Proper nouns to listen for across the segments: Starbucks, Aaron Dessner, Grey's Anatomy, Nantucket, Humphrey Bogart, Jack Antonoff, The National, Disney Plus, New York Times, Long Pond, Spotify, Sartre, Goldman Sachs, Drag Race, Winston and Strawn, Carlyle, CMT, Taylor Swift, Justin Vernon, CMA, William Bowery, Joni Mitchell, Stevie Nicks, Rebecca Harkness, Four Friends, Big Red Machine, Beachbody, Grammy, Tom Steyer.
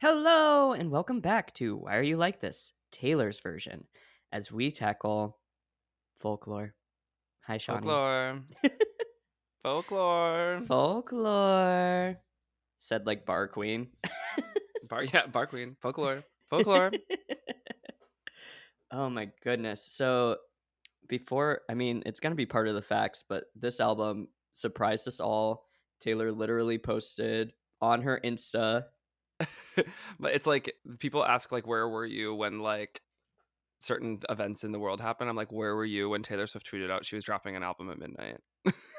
Hello, and welcome back to Why Are You Like This? Taylor's version, as we tackle folklore. Hi, Shawnee. Folklore. Said like bar queen. Bar queen. Folklore. Oh my goodness. So it's going to be part of the facts, but this album surprised us all. Taylor literally posted on her Insta. But it's like people ask like, where were you when like certain events in the world happen? I'm like, where were you when Taylor Swift tweeted out she was dropping an album at midnight?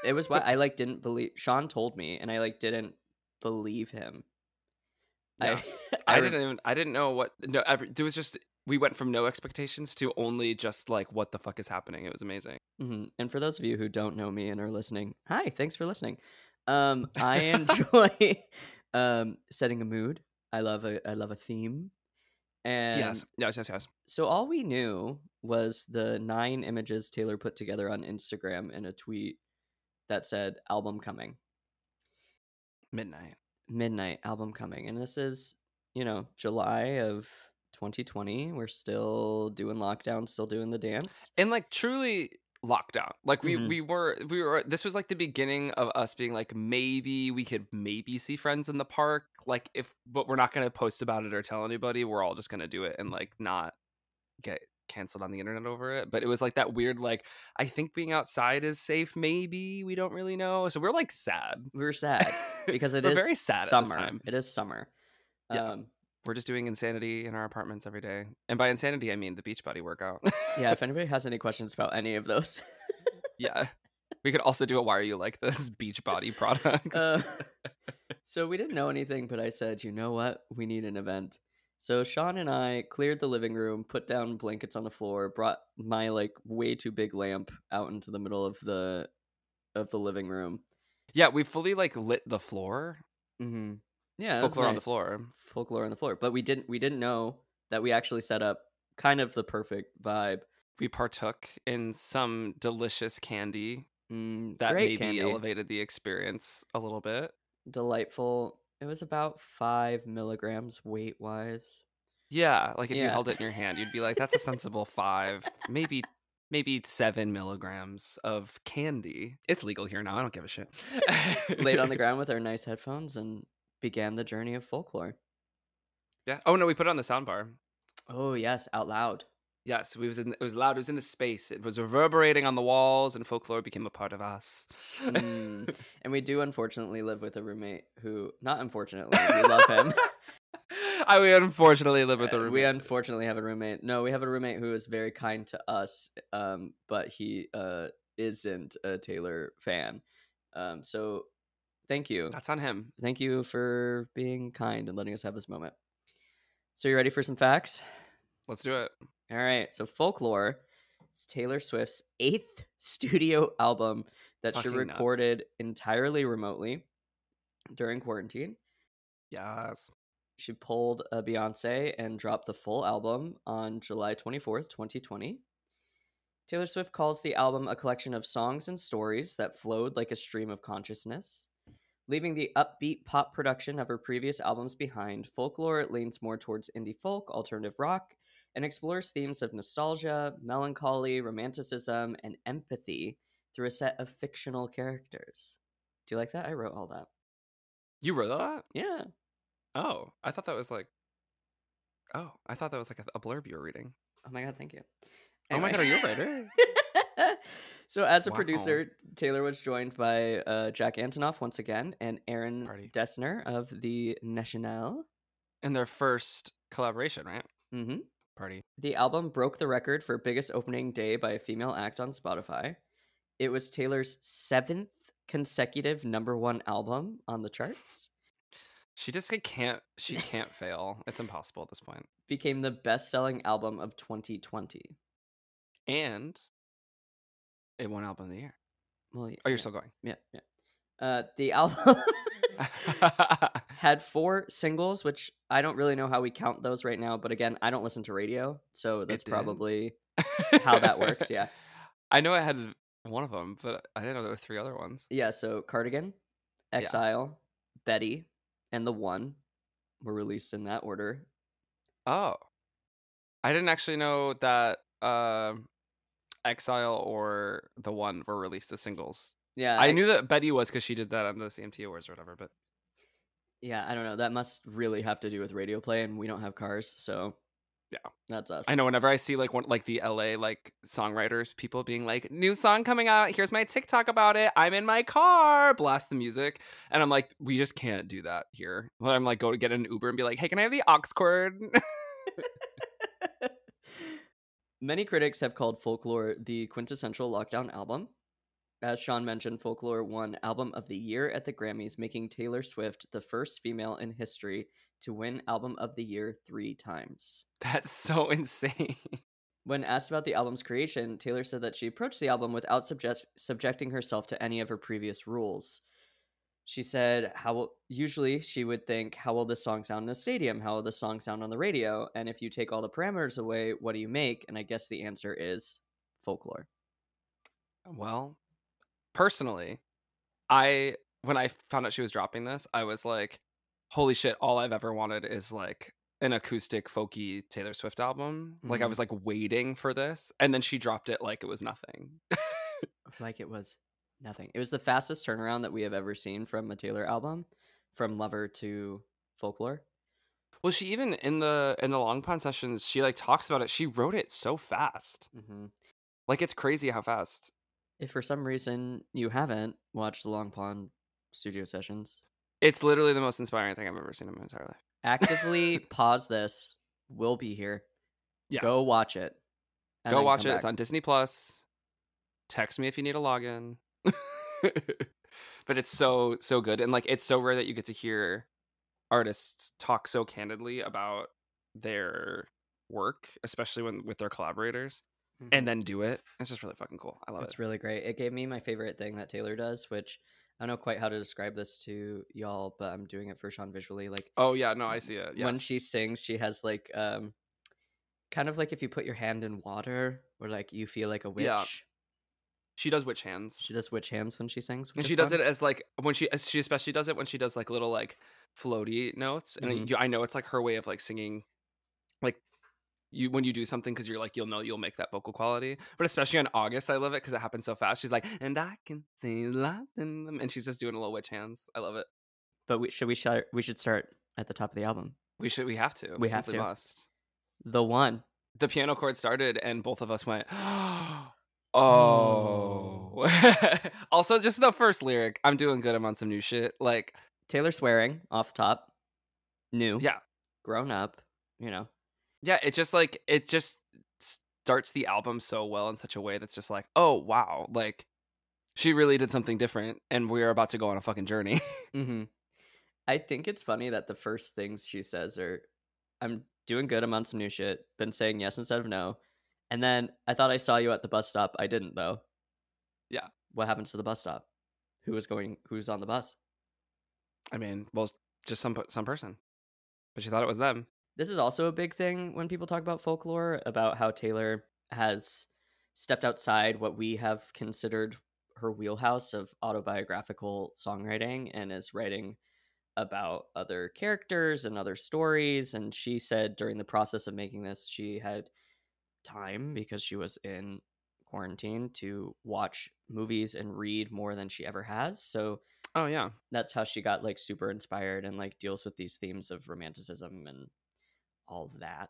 It was what I like didn't believe. Sean told me and I like didn't believe him. Yeah. There was just, we went from no expectations to only just like, what the fuck is happening? It was amazing. Mm-hmm. And for those of you who don't know me and are listening, hi, thanks for listening. I enjoy setting a mood. I love a theme. And yes. So all we knew was the 9 images Taylor put together on Instagram in a tweet that said album coming. Midnight album coming. And this is, July of 2020. We're still doing lockdown, still doing the dance. And like truly lockdown. Like we were this was like the beginning of us being like, maybe we could see friends in the park, like but we're not going to post about it or tell anybody. We're all just going to do it and like not get canceled on the internet over it. But it was like that weird, like, I think being outside is safe. Maybe we don't really know. So we're like sad. We were sad because it is very sad summer. It is summer. Yeah. We're just doing insanity in our apartments every day. And by insanity, I mean the Beachbody workout. Yeah, if anybody has any questions about any of those. Yeah. We could also do a Why Are You Like This? Beachbody products. So we didn't know anything, but I said, you know what? We need an event. So Sean and I cleared the living room, put down blankets on the floor, brought my like way too big lamp out into the middle of the living room. Yeah, we fully like lit the floor. Mm-hmm. Yeah, folklore on the floor. Folklore on the floor. But we didn't know that we actually set up kind of the perfect vibe. We partook in some delicious candy that maybe elevated the experience a little bit. Delightful. It was about 5 milligrams weight wise. Yeah, like if you held it in your hand, you'd be like, that's a sensible 5, maybe 7 milligrams of candy. It's legal here now. I don't give a shit. Laid on the ground with our nice headphones and began the journey of folklore. Yeah. Oh no, we put it on the soundbar. Oh yes, out loud. Yes, it was loud. It was in the space. It was reverberating on the walls, and folklore became a part of us. And we do unfortunately live with a roommate who, not unfortunately, we love him. We unfortunately live with a roommate. We unfortunately have a roommate. No, we have a roommate who is very kind to us, but he isn't a Taylor fan. So. Thank you. That's on him. Thank you for being kind and letting us have this moment. So you ready for some facts? Let's do it. All right. So Folklore is Taylor Swift's 8th studio album that she recorded entirely remotely during quarantine. Yes. She pulled a Beyonce and dropped the full album on July 24th, 2020. Taylor Swift calls the album a collection of songs and stories that flowed like a stream of consciousness. Leaving the upbeat pop production of her previous albums behind, Folklore leans more towards indie folk, alternative rock, and explores themes of nostalgia, melancholy, romanticism, and empathy through a set of fictional characters. Do you like that? I wrote all that. You wrote that? Yeah. Oh, I thought that was like... Oh, I thought that was like a blurb you were reading. Oh my God, thank you. Anyway. Oh my God, are you a writer? So as a producer, Taylor was joined by Jack Antonoff once again and Aaron Dessner of The National. And their first collaboration, right? Mm-hmm. Party. The album broke the record for biggest opening day by a female act on Spotify. It was Taylor's 7th consecutive number one album on the charts. She just can't fail. It's impossible at this point. Became the best-selling album of 2020. And... it won album of the year. Well, yeah, you're still going. Yeah. The album had 4 singles, which I don't really know how we count those right now. But again, I don't listen to radio, so that's probably how that works. Yeah, I know I had one of them, but I didn't know there were 3 other ones. Yeah, so Cardigan, Exile, Betty, and The One were released in that order. Oh, I didn't actually know that. Exile or The One were released as singles. Yeah. I knew that Betty was because she did that on the CMT Awards or whatever, but... yeah, I don't know. That must really have to do with radio play, and we don't have cars, so... yeah. That's us. I know whenever I see like the LA like songwriters, people being like, new song coming out, here's my TikTok about it, I'm in my car, blast the music. And I'm like, we just can't do that here. Well, I'm like, go to get an Uber and be like, hey, can I have the aux cord? Many critics have called Folklore the quintessential lockdown album. As Sean mentioned, Folklore won Album of the Year at the Grammys, making Taylor Swift the first female in history to win Album of the Year 3 times. That's so insane. When asked about the album's creation, Taylor said that she approached the album without subjecting herself to any of her previous rules. She said, usually she would think, how will this song sound in a stadium? How will this song sound on the radio? And if you take all the parameters away, what do you make? And I guess the answer is Folklore. Well, personally, when I found out she was dropping this, I was like, holy shit, all I've ever wanted is like an acoustic, folky Taylor Swift album. Mm-hmm. Like I was like waiting for this. And then she dropped it like it was nothing. Like it was nothing. It was the fastest turnaround that we have ever seen from a Taylor album, from Lover to Folklore. Well, she even in the Long Pond sessions, she like talks about it. She wrote it so fast. Mm-hmm. Like it's crazy how fast. If for some reason you haven't watched the Long Pond studio sessions, it's literally the most inspiring thing I've ever seen in my entire life. Actively pause this. We'll be here. Yeah. Go watch it. Go watch it. Back. It's on Disney Plus. Text me if you need a login. But it's so good, and like it's so rare that you get to hear artists talk so candidly about their work, especially when with their collaborators. Mm-hmm. And then do it. It's just really fucking cool. I love it. It's really great. It gave me my favorite thing that Taylor does, which I don't know quite how to describe this to y'all, but I'm doing it for Sean visually. Like, oh yeah, no, I see it. Yes. When she sings, she has like kind of like if you put your hand in water or like you feel like a witch. Yeah. She does witch hands. She does witch hands when she sings. And she does it as like when she especially does it when she does like little like floaty notes. And mm-hmm. I know it's like her way of like singing, like you when you do something because you're like you'll make that vocal quality. But especially on August, I love it because it happens so fast. She's like, and I can see lots in them, and she's just doing a little witch hands. I love it. But we should start at the top of the album. We have to. The One. The piano chord started, and both of us went. Oh. Also, just the first lyric, I'm doing good, I'm on some new shit. Like Taylor swearing off the top. New. Yeah. Grown up, you know. Yeah, it just starts the album so well in such a way that's just like, oh wow, like she really did something different and we're about to go on a fucking journey. Mm-hmm. I think it's funny that the first things she says are, I'm doing good, I'm on some new shit, been saying yes instead of no. And then I thought I saw you at the bus stop. I didn't, though. Yeah. What happens to the bus stop? Who's on the bus? I mean, well, just some person. but she thought it was them. This is also a big thing when people talk about folklore, about how Taylor has stepped outside what we have considered her wheelhouse of autobiographical songwriting and is writing about other characters and other stories. And she said during the process of making this, she had time because she was in quarantine to watch movies and read more than she ever has. So oh yeah, that's how she got like super inspired and like deals with these themes of romanticism and all that.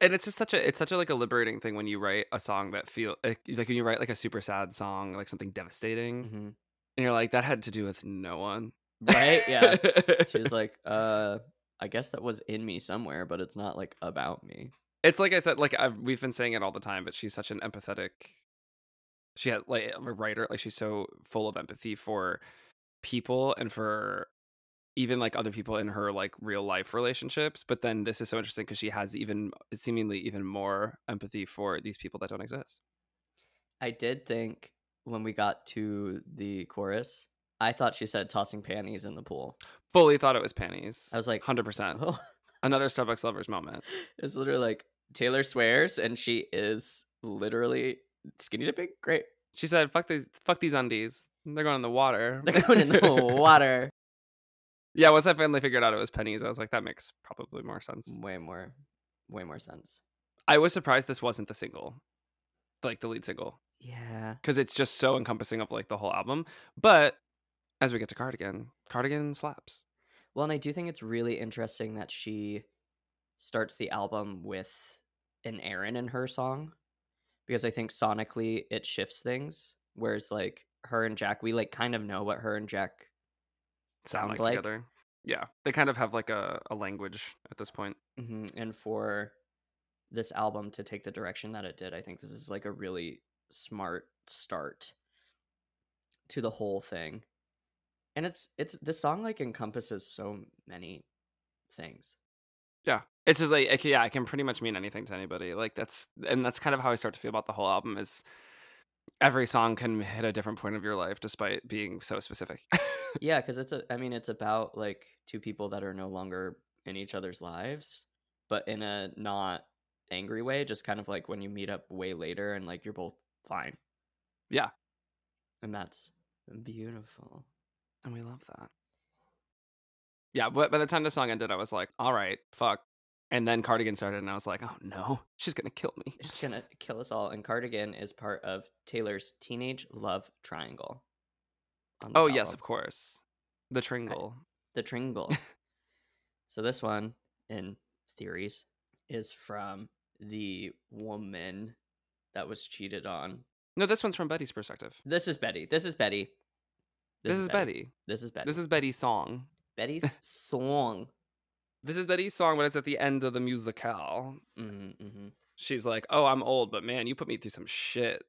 And it's just such a, it's such a like a liberating thing when you write a song that feel like when you write like a super sad song, like something devastating, mm-hmm. and you're like, that had to do with no one, right? Yeah. She was like, I guess that was in me somewhere, but it's not like about me. It's like I said, like we've been saying it all the time, but she's such an empathetic. She had like a writer, like she's so full of empathy for people and for even like other people in her like real life relationships. But then this is so interesting because she has even seemingly even more empathy for these people that don't exist. I did think when we got to the chorus, I thought she said tossing panties in the pool. Fully thought it was panties. I was like 100%. Oh. Another Starbucks lovers moment. It's literally like Taylor swears and she is literally skinny dipping. Great. She said, fuck these undies. They're going in the water. They're going in the water. Yeah, once I finally figured out it was pennies, I was like, that makes probably more sense. Way more sense. I was surprised this wasn't the single, like the lead single. Yeah. Because it's just so encompassing of like the whole album. But as we get to Cardigan slaps. Well, and I do think it's really interesting that she starts the album with an Aaron in her song, because I think sonically it shifts things. Whereas like her and Jack, we like kind of know what her and Jack sound like together. Yeah, they kind of have like a language at this point. Mm-hmm. And for this album to take the direction that it did, I think this is like a really smart start to the whole thing. And it's the song like encompasses so many things. Yeah, it's just like, yeah, it can pretty much mean anything to anybody. Like that's kind of how I start to feel about the whole album, is every song can hit a different point of your life despite being so specific. Yeah, because it's about like two people that are no longer in each other's lives, but in a not angry way, just kind of like when you meet up way later and like you're both fine. Yeah. And that's beautiful. And we love that. Yeah, but by the time the song ended, I was like, all right, fuck. And then Cardigan started, and I was like, oh no, she's going to kill me. She's going to kill us all. And Cardigan is part of Taylor's teenage love triangle. Oh, album. Yes, of course. The Tringle. The Tringle. So this one, in theories, is from the woman that was cheated on. No, this one's from Betty's perspective. This is Betty. This is Betty. This is Betty's song. Betty's song. This is Betty's song, but it's at the end of the musicale. Mm-hmm, mm-hmm. She's like, oh, I'm old, but man, you put me through some shit.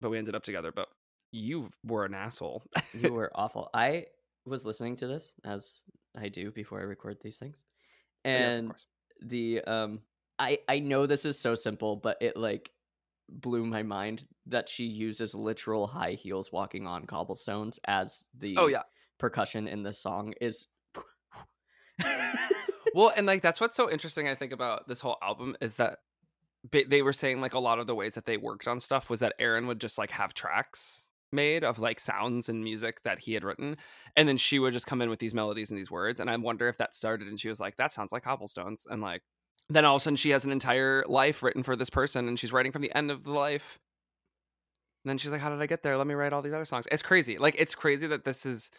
But we ended up together, but you were an asshole. You were awful. I was listening to this, as I do before I record these things. And yes, of course. The I know this is so simple, but it like blew my mind that she uses literal high heels walking on cobblestones as the percussion in the song is. Well, and like that's what's so interesting I think about this whole album is that they were saying like a lot of the ways that they worked on stuff was that Aaron would just like have tracks made of like sounds and music that he had written, and then she would just come in with these melodies and these words, and I wonder if that started and she was like, that sounds like cobblestones, and like then all of a sudden she has an entire life written for this person, and she's writing from the end of the life. And then she's like, how did I get there? Let me write all these other songs. It's crazy. Like, it's crazy that this is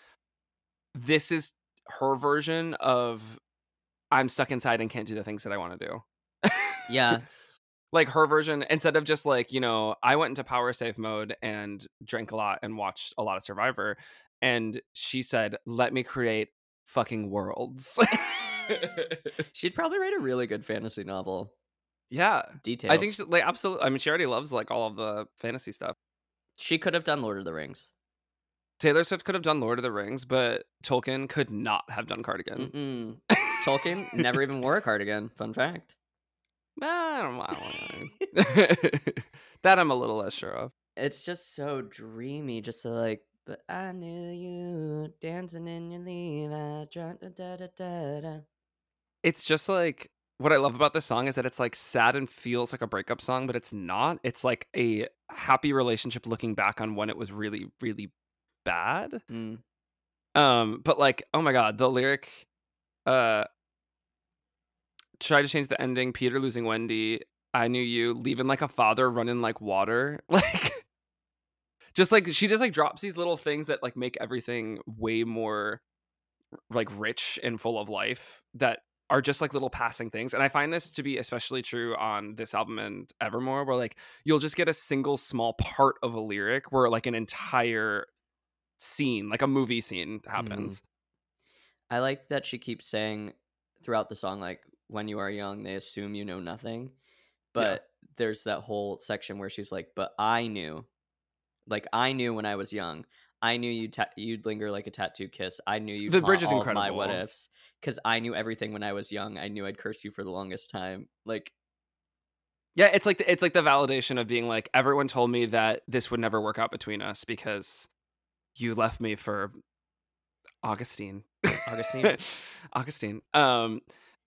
her version of I'm stuck inside and can't do the things that I want to do. Yeah. Like her version, instead of just like, you know, I went into power save mode and drank a lot and watched a lot of Survivor. And she said, let me create fucking worlds. She'd probably write a really good fantasy novel. Yeah. Detailed. I think she, like, absolutely. I mean, she already loves like all of the fantasy stuff. She could have done Lord of the Rings. Taylor Swift could have done Lord of the Rings, but Tolkien could not have done Cardigan. Tolkien never even wore a cardigan. Fun fact. I don't that I'm a little less sure of. It's just so dreamy, just to like, but I knew you dancing in your Levi's. it's just like, what I love about this song is that it's like sad and feels like a breakup song, but it's not. It's like a happy relationship looking back on when it was really, really bad. Mm. But like, oh my God, the lyric, try to change the ending, Peter losing Wendy, I knew you, leaving like a father, running like water. Like, just like, she just like drops these little things that like make everything way more like rich and full of life that are just like little passing things. And I find this to be especially true on this album and Evermore, where like you'll just get a single small part of a lyric where like an entire scene, like a movie scene, happens. Mm-hmm. I like that she keeps saying throughout the song, like, when you are young, they assume you know nothing. But yeah, there's that whole section where she's like, but I knew. Like, I knew when I was young. I knew you'd linger like a tattoo kiss. I knew you'd haunt all of my what ifs. Because I knew everything when I was young. I knew I'd curse you for the longest time. Like, yeah, it's like the validation of being like, everyone told me that this would never work out between us because you left me for Augustine.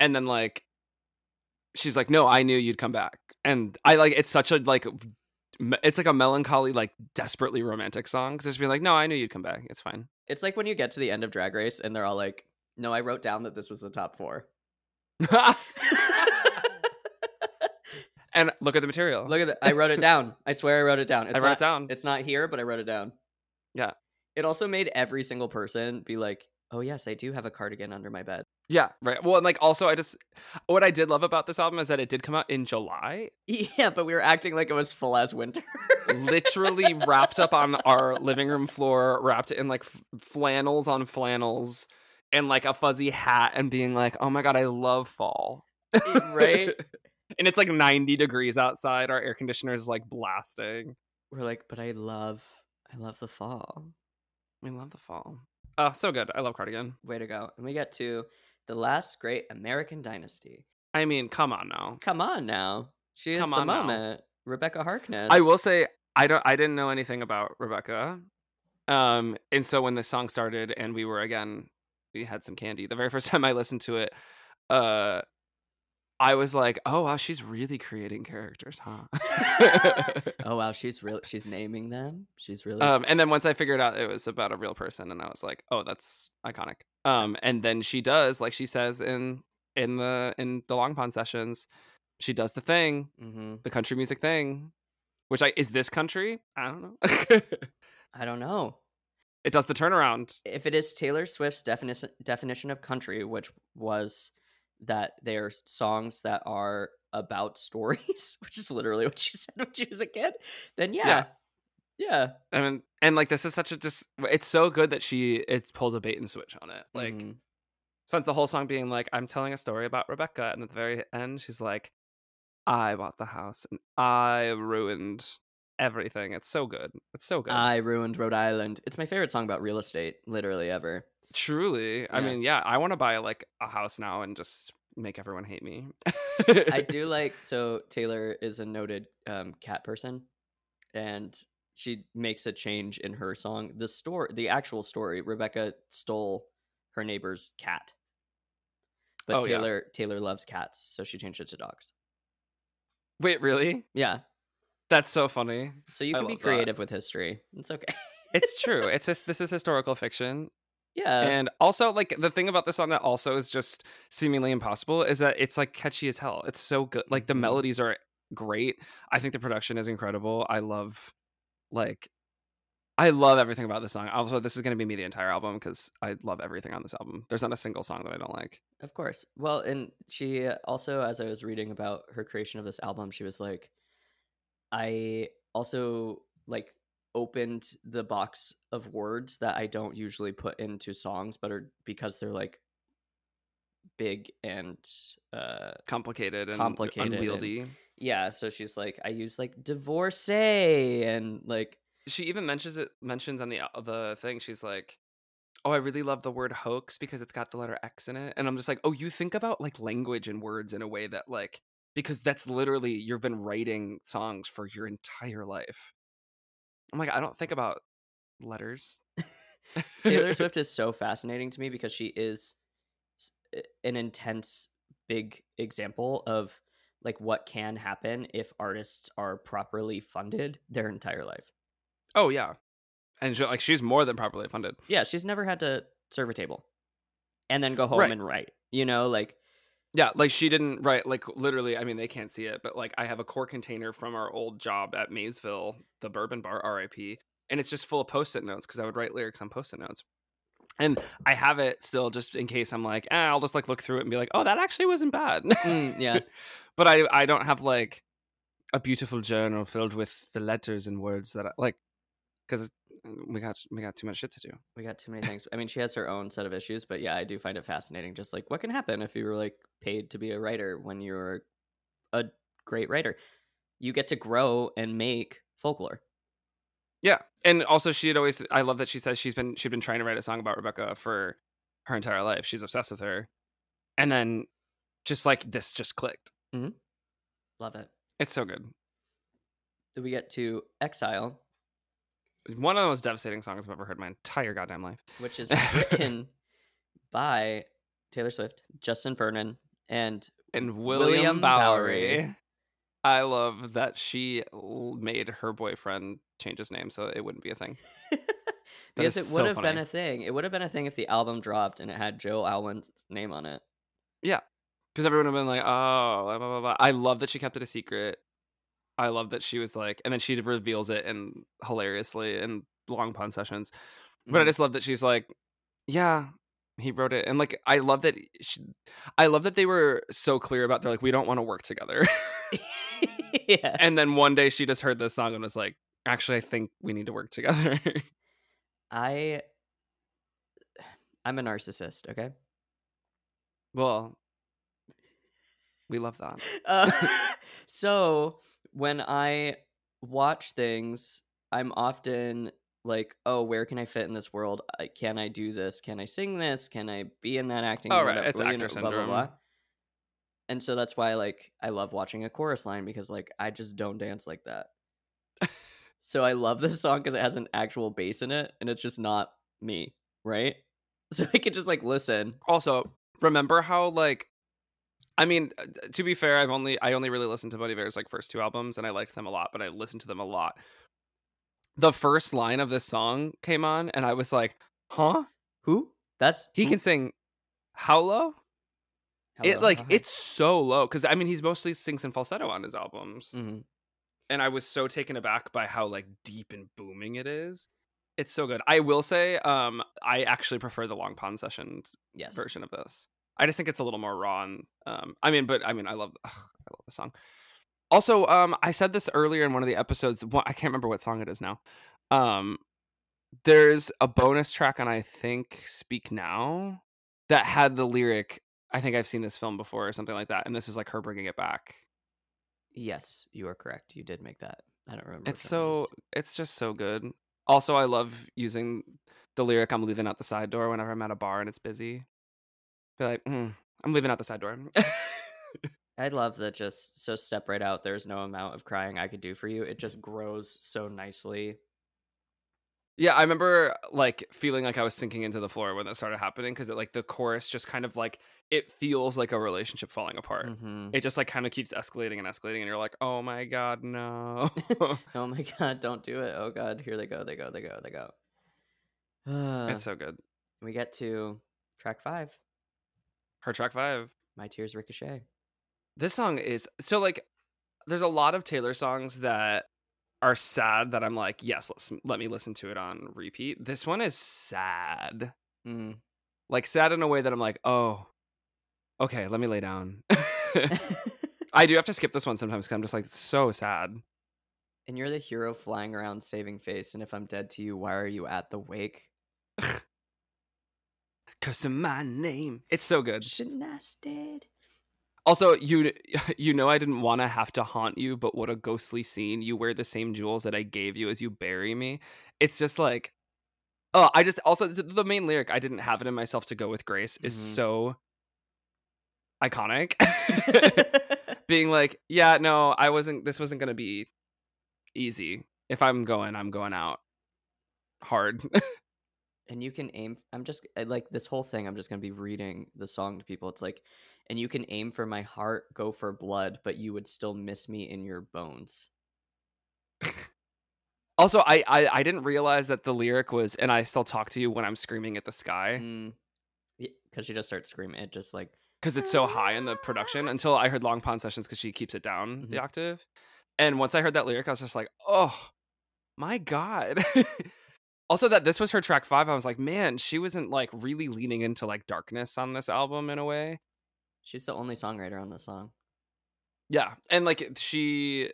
And then like, she's like, no, I knew you'd come back. And I like, it's such a like, it's like a melancholy, like desperately romantic song. Cause it's being like, no, I knew you'd come back. It's fine. It's like when you get to the end of Drag Race and they're all like, no, I wrote down that this was the top four. And look at the material. Look at it. I wrote it down. I swear I wrote it down. It's not here, but I wrote it down. Yeah. It also made every single person be like, oh yes, I do have a cardigan under my bed. Yeah, right. Well, and like also what I did love about this album is that it did come out in July. Yeah, but we were acting like it was full ass winter. Literally wrapped up on our living room floor, wrapped in like flannels on flannels and like a fuzzy hat and being like, oh my God, I love fall. Right? And it's like 90 degrees outside. Our air conditioner is like blasting. We're like, but I love the fall. We love the fall. So good. I love Cardigan. Way to go. And we get to the last great American dynasty. I mean, come on now. She is the moment. Rebecca Harkness. I will say, I didn't know anything about Rebecca. And so when the song started and we had some candy, the very first time I listened to it, I was like, oh wow, she's really creating characters, huh? Oh wow, she's naming them. She's really and then once I figured out it was about a real person, and I was like, oh, that's iconic. And then she does, like she says in the Long Pond sessions, she does the thing, mm-hmm, the country music thing, which is this country? I don't know. I don't know. It does the turnaround. If it is Taylor Swift's definition of country, which was that they are songs that are about stories, which is literally what she said when she was a kid, then yeah. I mean, and like this is such a it's so good that it pulls a bait and switch on it. Like, mm-hmm, spends the whole song being like, I'm telling a story about Rebecca, and at the very end she's like, I bought the house and I ruined everything. It's so good. I ruined Rhode Island. It's my favorite song about real estate, literally ever. Truly. Yeah. I mean, yeah, I want to buy like a house now and just make everyone hate me. I do like, so Taylor is a noted cat person, and she makes a change in her song. The actual story, Rebecca stole her neighbor's cat. But Taylor loves cats, so she changed it to dogs. Wait, really? Yeah. That's so funny. So you can be creative with history. It's okay. It's true. It's just, this is historical fiction. Yeah. And also, like, the thing about this song that also is just seemingly impossible is that it's like catchy as hell. It's so good. Like, the melodies are great. I think the production is incredible. I love everything about this song. Also, this is going to be me the entire album because I love everything on this album. There's not a single song that I don't like. Of course. Well, and she also, as I was reading about her creation of this album, she was like, I also like opened the box of words that I don't usually put into songs, but are, because they're like big and complicated, unwieldy. And, yeah, so she's like, I use like divorcee, and like she even mentions on the thing, she's like, oh, I really love the word hoax because it's got the letter X in it. And I'm just like, oh, you think about like language and words in a way that like, because that's literally, you've been writing songs for your entire life. I'm like, I don't think about letters. Taylor Swift is so fascinating to me because she is an intense big example of like what can happen if artists are properly funded their entire life. Oh, yeah. And like she's more than properly funded. Yeah, she's never had to serve a table and then go home and write, you know, like. Yeah, like she didn't write, like literally, I mean, they can't see it, but like I have a quart container from our old job at Maysville, the Bourbon Bar, RIP, and it's just full of Post-it notes because I would write lyrics on Post-it notes. And I have it still just in case I'm like, I'll just like look through it and be like, oh, that actually wasn't bad. Yeah. But I don't have like a beautiful journal filled with the letters and words that I like, because we got too much shit to do. We got too many things. I mean, she has her own set of issues, but yeah, I do find it fascinating. Just like what can happen if you were like paid to be a writer when you're a great writer, you get to grow and make folklore. Yeah. And also she had always, I love that she says she'd been trying to write a song about Rebecca for her entire life. She's obsessed with her. And then just like this just clicked. Mm-hmm. Love it. It's so good. Then we get to Exile. One of the most devastating songs I've ever heard in my entire goddamn life. Which is written by Taylor Swift, Justin Vernon, and William Bowery. I love that she made her boyfriend change his name so it wouldn't be a thing. Because it would have been a thing. It would have been a thing if the album dropped and it had Joe Alwyn's name on it. Yeah. Because everyone would have been like, oh, blah, blah, blah. I love that she kept it a secret. I love that she was like, and then she reveals it and hilariously in Long Pond sessions. But I just love that she's like, yeah, he wrote it. And like, I love that. I love that they were so clear about, they're like, we don't want to work together. Yeah. And then one day she just heard this song and was like, actually, I think we need to work together. I'm a narcissist. Okay. Well, we love that. So when I watch things, I'm often like, oh, where can I fit in this world? Can I do this? Can I sing this? Can I be in that acting? Oh, right. It's actor syndrome. Blah, blah, blah. And so that's why like I love watching A Chorus Line, because like I just don't dance like that. So I love this song because it has an actual bass in it and it's just not me, right? So I could just like listen. Also, remember how like, I mean, to be fair, I only really listened to Bon Iver's like first two albums, and I liked them a lot, but I listened to them a lot. The first line of this song came on, and I was like, "Huh? Who? That's he who? Can sing how low? It like it's so low, because I mean he mostly sings in falsetto on his albums, and I was so taken aback by how like deep and booming it is. It's so good. I will say, I actually prefer the Long Pond Session version of this. I just think it's a little more raw. And, I love the song. Also, I said this earlier in one of the episodes. I can't remember what song it is now. There's a bonus track on, I think, Speak Now that had the lyric, I think I've seen this film before or something like that. And this was like her bringing it back. Yes, you are correct. You did make that. I don't remember. It's just so good. Also, I love using the lyric, I'm leaving out the side door whenever I'm at a bar and it's busy. Be like, I'm leaving out the side door. I love that. Just so step right out. There's no amount of crying I could do for you. It just grows so nicely. Yeah, I remember like feeling like I was sinking into the floor when that started happening, because it like the chorus just kind of like it feels like a relationship falling apart. It just like kind of keeps escalating, and you're like, oh my god, no. Oh my god, don't do it. Oh god, here they go. It's so good. We get to track 5. Her track 5. My Tears Ricochet. This song is so like, there's a lot of Taylor songs that are sad that I'm like, yes, let me listen to it on repeat. This one is sad. Like sad in a way that I'm like, oh, okay, let me lay down. I do have to skip this one sometimes because I'm just like, it's so sad. And you're the hero flying around saving face. And if I'm dead to you, why are you at the wake? Cause of my name. It's so good. Shouldn't I stayed? Also, you know I didn't want to have to haunt you, but what a ghostly scene. You wear the same jewels that I gave you as you bury me. It's just like, oh, I just also the main lyric, I didn't have it in myself to go with grace, is so iconic. Being like, yeah, no, this wasn't gonna be easy. If I'm going out hard. And you can aim, this whole thing, I'm just going to be reading the song to people. It's like, and you can aim for my heart, go for blood, but you would still miss me in your bones. Also, I didn't realize that the lyric was, and I still talk to you when I'm screaming at the sky. Because she just starts screaming. It just like... Because it's so high in the production until I heard Long Pond Sessions because she keeps it down the octave. And once I heard that lyric, I was just like, oh, my God. Also, that this was her track 5, I was like, man, she wasn't like really leaning into like darkness on this album in a way. She's the only songwriter on this song. Yeah, and like she,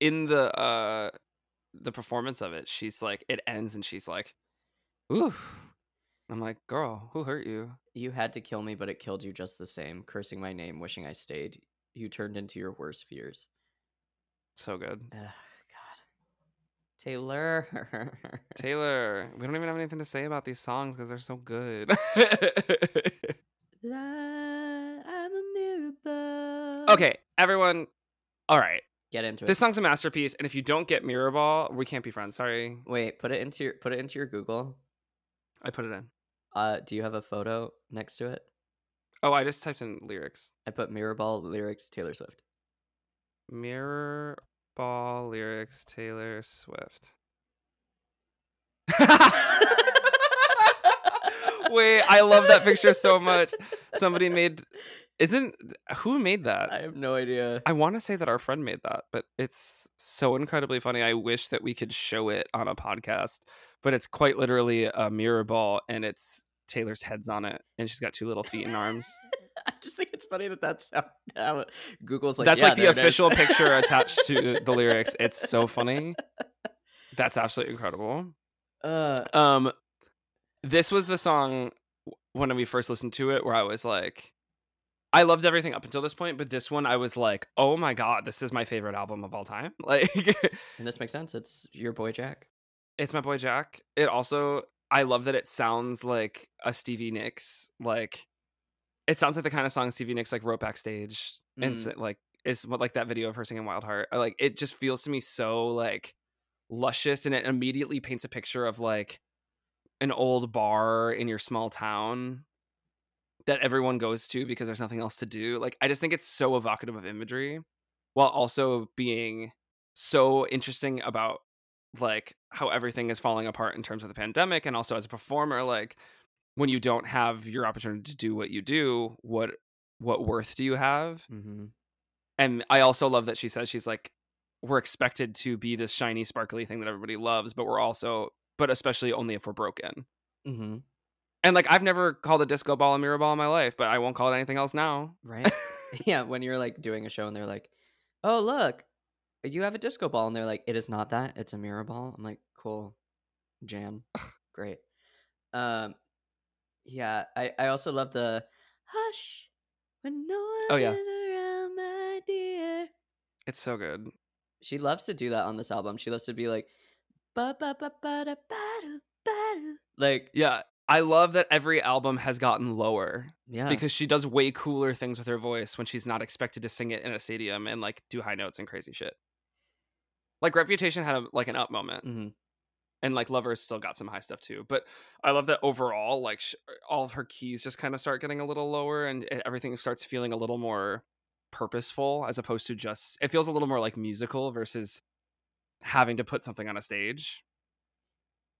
in the performance of it, she's like, it ends and she's like, ooh. I'm like, girl, who hurt you? You had to kill me, but it killed you just the same. Cursing my name, wishing I stayed. You turned into your worst fears. So good. Taylor, we don't even have anything to say about these songs because they're so good. I'm a mirror. Okay, everyone. All right, get into it. This song's a masterpiece, and if you don't get mirror ball, we can't be friends. Sorry. Wait, put it into your Google. I put it in. Do you have a photo next to it? Oh, I just typed in lyrics. I put mirror ball lyrics Taylor Swift. Mirror ball lyrics Taylor Swift. Wait, I love that picture so much. Somebody made... who made that? I have no idea. I want to say that our friend made that, but it's so incredibly funny. I wish that we could show it on a podcast, but it's quite literally a mirror ball and it's Taylor's head's on it and she's got 2 little feet and arms. I just think it's funny that's how Google's like, that's like the official picture attached to the lyrics. It's so funny. That's absolutely incredible. This was the song when we first listened to it where I was like, I loved everything up until this point, but this one I was like, oh my God, this is my favorite album of all time. Like, and this makes sense. It's your boy, Jack. It's my boy, Jack. It also, I love that it sounds like a Stevie Nicks, like, it sounds like the kind of song Stevie Nicks like wrote backstage and like is what like that video of her singing Wild Heart. Like it just feels to me so like luscious, and it immediately paints a picture of like an old bar in your small town that everyone goes to because there's nothing else to do. Like I just think it's so evocative of imagery while also being so interesting about like how everything is falling apart in terms of the pandemic, and also as a performer, like when you don't have your opportunity to do what you do, what worth do you have? Mm-hmm. And I also love that she says, she's like, we're expected to be this shiny, sparkly thing that everybody loves, but we're also, but especially only if we're broken. Mm-hmm. And like, I've never called a disco ball a mirror ball in my life, but I won't call it anything else now. Right. Yeah. When you're like doing a show and they're like, oh, look, you have a disco ball. And they're like, it is not that. It's a mirror ball. I'm like, cool. Jam. Great. Yeah, I also love the hush when no one is around, my dear. It's so good. She loves to do that on this album. She loves to be like, ba ba ba ba da ba do ba do. Like, yeah, I love that every album has gotten lower. Yeah, because she does way cooler things with her voice when she's not expected to sing it in a stadium and like do high notes and crazy shit. Like Reputation had an up moment. Mm-hmm. And like Lovers still got some high stuff too, but I love that overall, like all of her keys just kind of start getting a little lower, and everything starts feeling a little more purposeful, as opposed to just, it feels a little more like musical versus having to put something on a stage.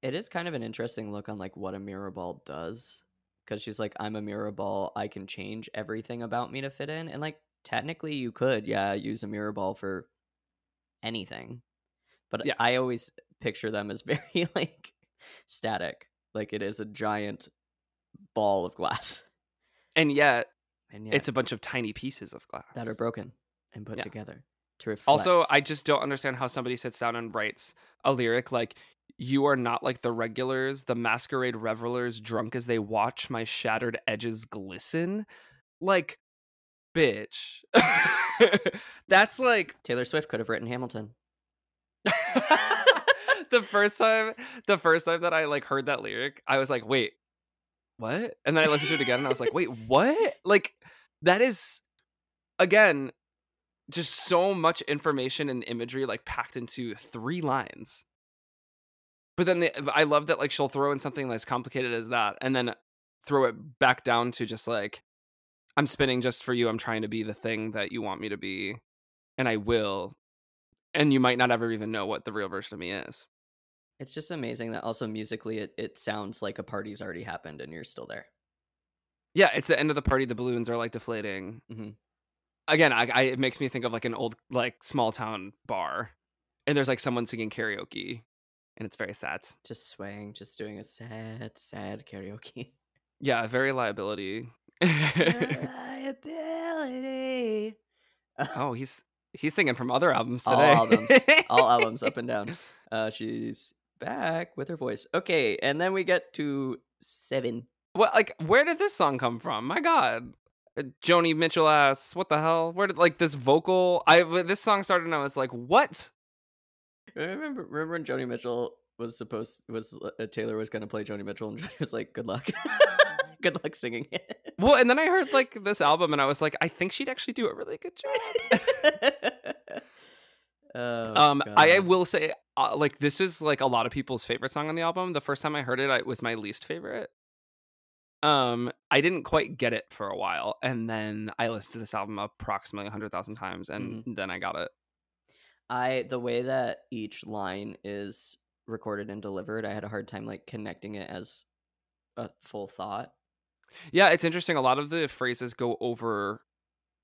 It is kind of an interesting look on like what a mirror ball does, because she's like, I'm a mirror ball, I can change everything about me to fit in, and like technically you could use a mirror ball for anything, but yeah. I always picture them as very like static, like it is a giant ball of glass, and yet it's a bunch of tiny pieces of glass that are broken and put together to reflect. Also, I just don't understand how somebody sits down and writes a lyric like, you are not like the regulars, the masquerade revelers, drunk as they watch my shattered edges glisten. Like, bitch. That's like, Taylor Swift could have written Hamilton. The first time that I like heard that lyric, I was like, wait, what? And then I listened to it again and I was like, wait, what? Like, that is, again, just so much information and imagery like packed into 3 lines. But then I love that, like, she'll throw in something as complicated as that and then throw it back down to just like, I'm spinning just for you. I'm trying to be the thing that you want me to be, and I will. And you might not ever even know what the real version of me is. It's just amazing that also musically it sounds like a party's already happened and you're still there. Yeah, it's the end of the party. The balloons are like deflating. Mm-hmm. Again, it makes me think of like an old like small town bar, and there's like someone singing karaoke, and it's very sad. Just swaying, just doing a sad, sad karaoke. Yeah, very Liability. Liability. Oh, he's singing from other albums today. All albums, up and down. She's back with her voice. Okay, and then we get to 7. Well, like, where did this song come from? My God, Joni Mitchell asks, "What the hell? Where did like this vocal?" This song started, and I was like, "What?" Remember when Joni Mitchell Taylor was going to play Joni Mitchell, and Joni was like, "Good luck, good luck singing it." Well, and then I heard like this album, and I was like, "I think she'd actually do a really good job." God. I will say, like, this is like a lot of people's favorite song on the album. The first time I heard it, it was my least favorite. I didn't quite get it for a while, and then I listened to this album approximately 100,000 times, and then I got it. The way that each line is recorded and delivered, I had a hard time like connecting it as a full thought. Yeah, it's interesting. A lot of the phrases go over,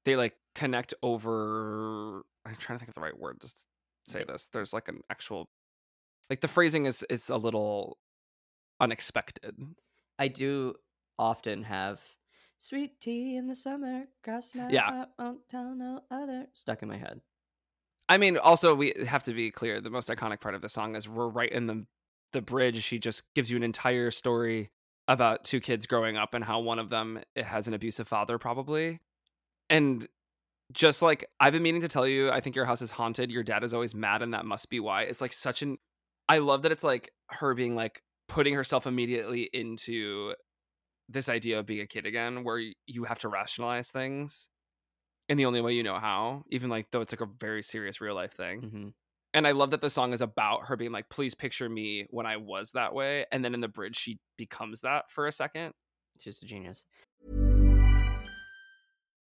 they like connect over. I'm trying to think of the right word to say this. There's like an actual, like, the phrasing is a little unexpected. I do often have sweet tea in the summer, cross my heart, won't tell no other, stuck in my head. I mean, also, we have to be clear, the most iconic part of the song is we're right in the bridge. She just gives you an entire story about two kids growing up and how one of them has an abusive father, probably. And just like, I've been meaning to tell you, I think your house is haunted, your dad is always mad, and that must be why. It's like such an, I love that it's like her being like, putting herself immediately into this idea of being a kid again, where you have to rationalize things in the only way you know how, even like though it's like a very serious real life thing. Mm-hmm. And I love that the song is about her being like, please picture me when I was that way. And then in the bridge, she becomes that for a second. She's a genius.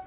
All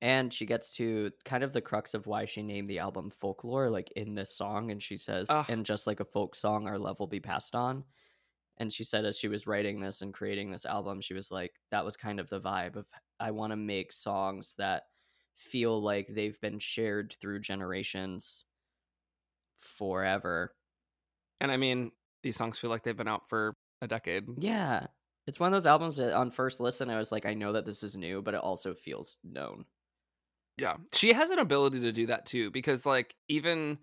And she gets to kind of the crux of why she named the album Folklore, like in this song. And she says, and just like a folk song, our love will be passed on. And she said, as she was writing this and creating this album, she was like, that was kind of the vibe of, I want to make songs that feel like they've been shared through generations forever. And I mean, these songs feel like they've been out for a decade. Yeah. It's one of those albums that on first listen, I was like, I know that this is new, but it also feels known. Yeah. She has an ability to do that too, because like even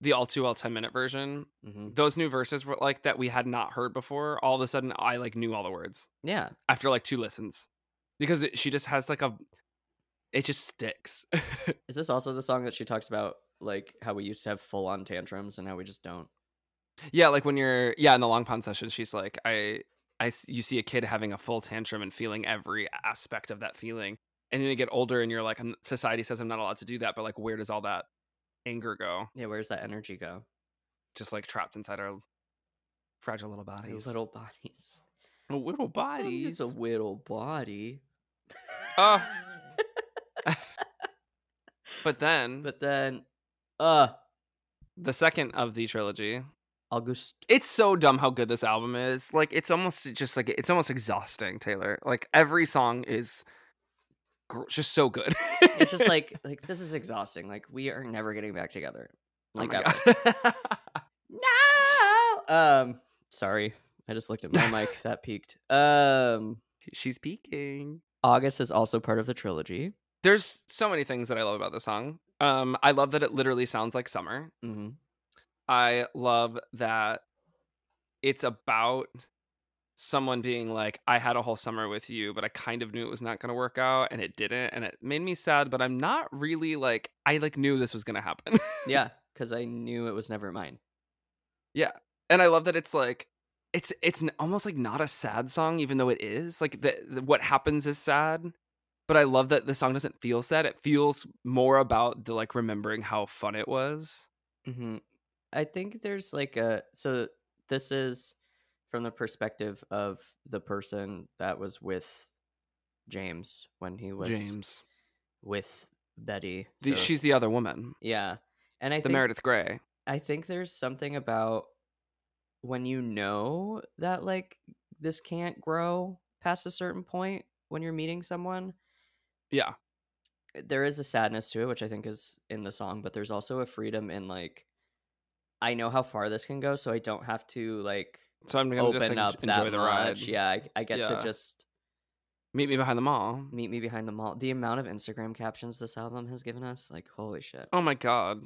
the All Too Well 10-minute version, those new verses were like that we had not heard before. All of a sudden, I like knew all the words. Yeah. After like two listens. Because she just has like it just sticks. Is this also the song that she talks about like how we used to have full on tantrums and how we just don't? Yeah. Like when you're, in the Long Pond session, she's like, you see a kid having a full tantrum and feeling every aspect of that feeling. And then you get older and you're like, society says I'm not allowed to do that. But like, where does all that anger go? Yeah. Where's that energy go? Just like trapped inside our fragile little bodies. Little bodies. A little body. It's a little body. Oh. But then. The second of the trilogy. August. It's so dumb how good this album is. Like, it's almost just like, it's almost exhausting, Taylor. Like, every song is just so good. It's just like, this is exhausting. Like, we are never getting back together. Like, oh no! Sorry. I just looked at my mic. That peaked. She's peaking. August is also part of the trilogy. There's so many things that I love about this song. I love that it literally sounds like summer. Mm-hmm. I love that it's about someone being like, I had a whole summer with you, but I kind of knew it was not going to work out, and it didn't, and it made me sad, but I'm not really like, I like knew this was going to happen. Yeah, because I knew it was never mine. Yeah, and I love that it's like, it's almost like not a sad song, even though it is. Like, what happens is sad. But I love that the song doesn't feel sad. It feels more about the like remembering how fun it was. Mm-hmm. I think there's like so this is from the perspective of the person that was with James when he was James with Betty. So, she's the other woman. Yeah, and I think Meredith Grey. I think there's something about when you know that like this can't grow past a certain point when you're meeting someone. Yeah, there is a sadness to it, which I think is in the song, but there's also a freedom in like, I know how far this can go, so I don't have to like. So I'm going to just like, enjoy the ride. Yeah, I get to just meet me behind the mall. Meet me behind the mall. The amount of Instagram captions this album has given us, like, holy shit. Oh my god.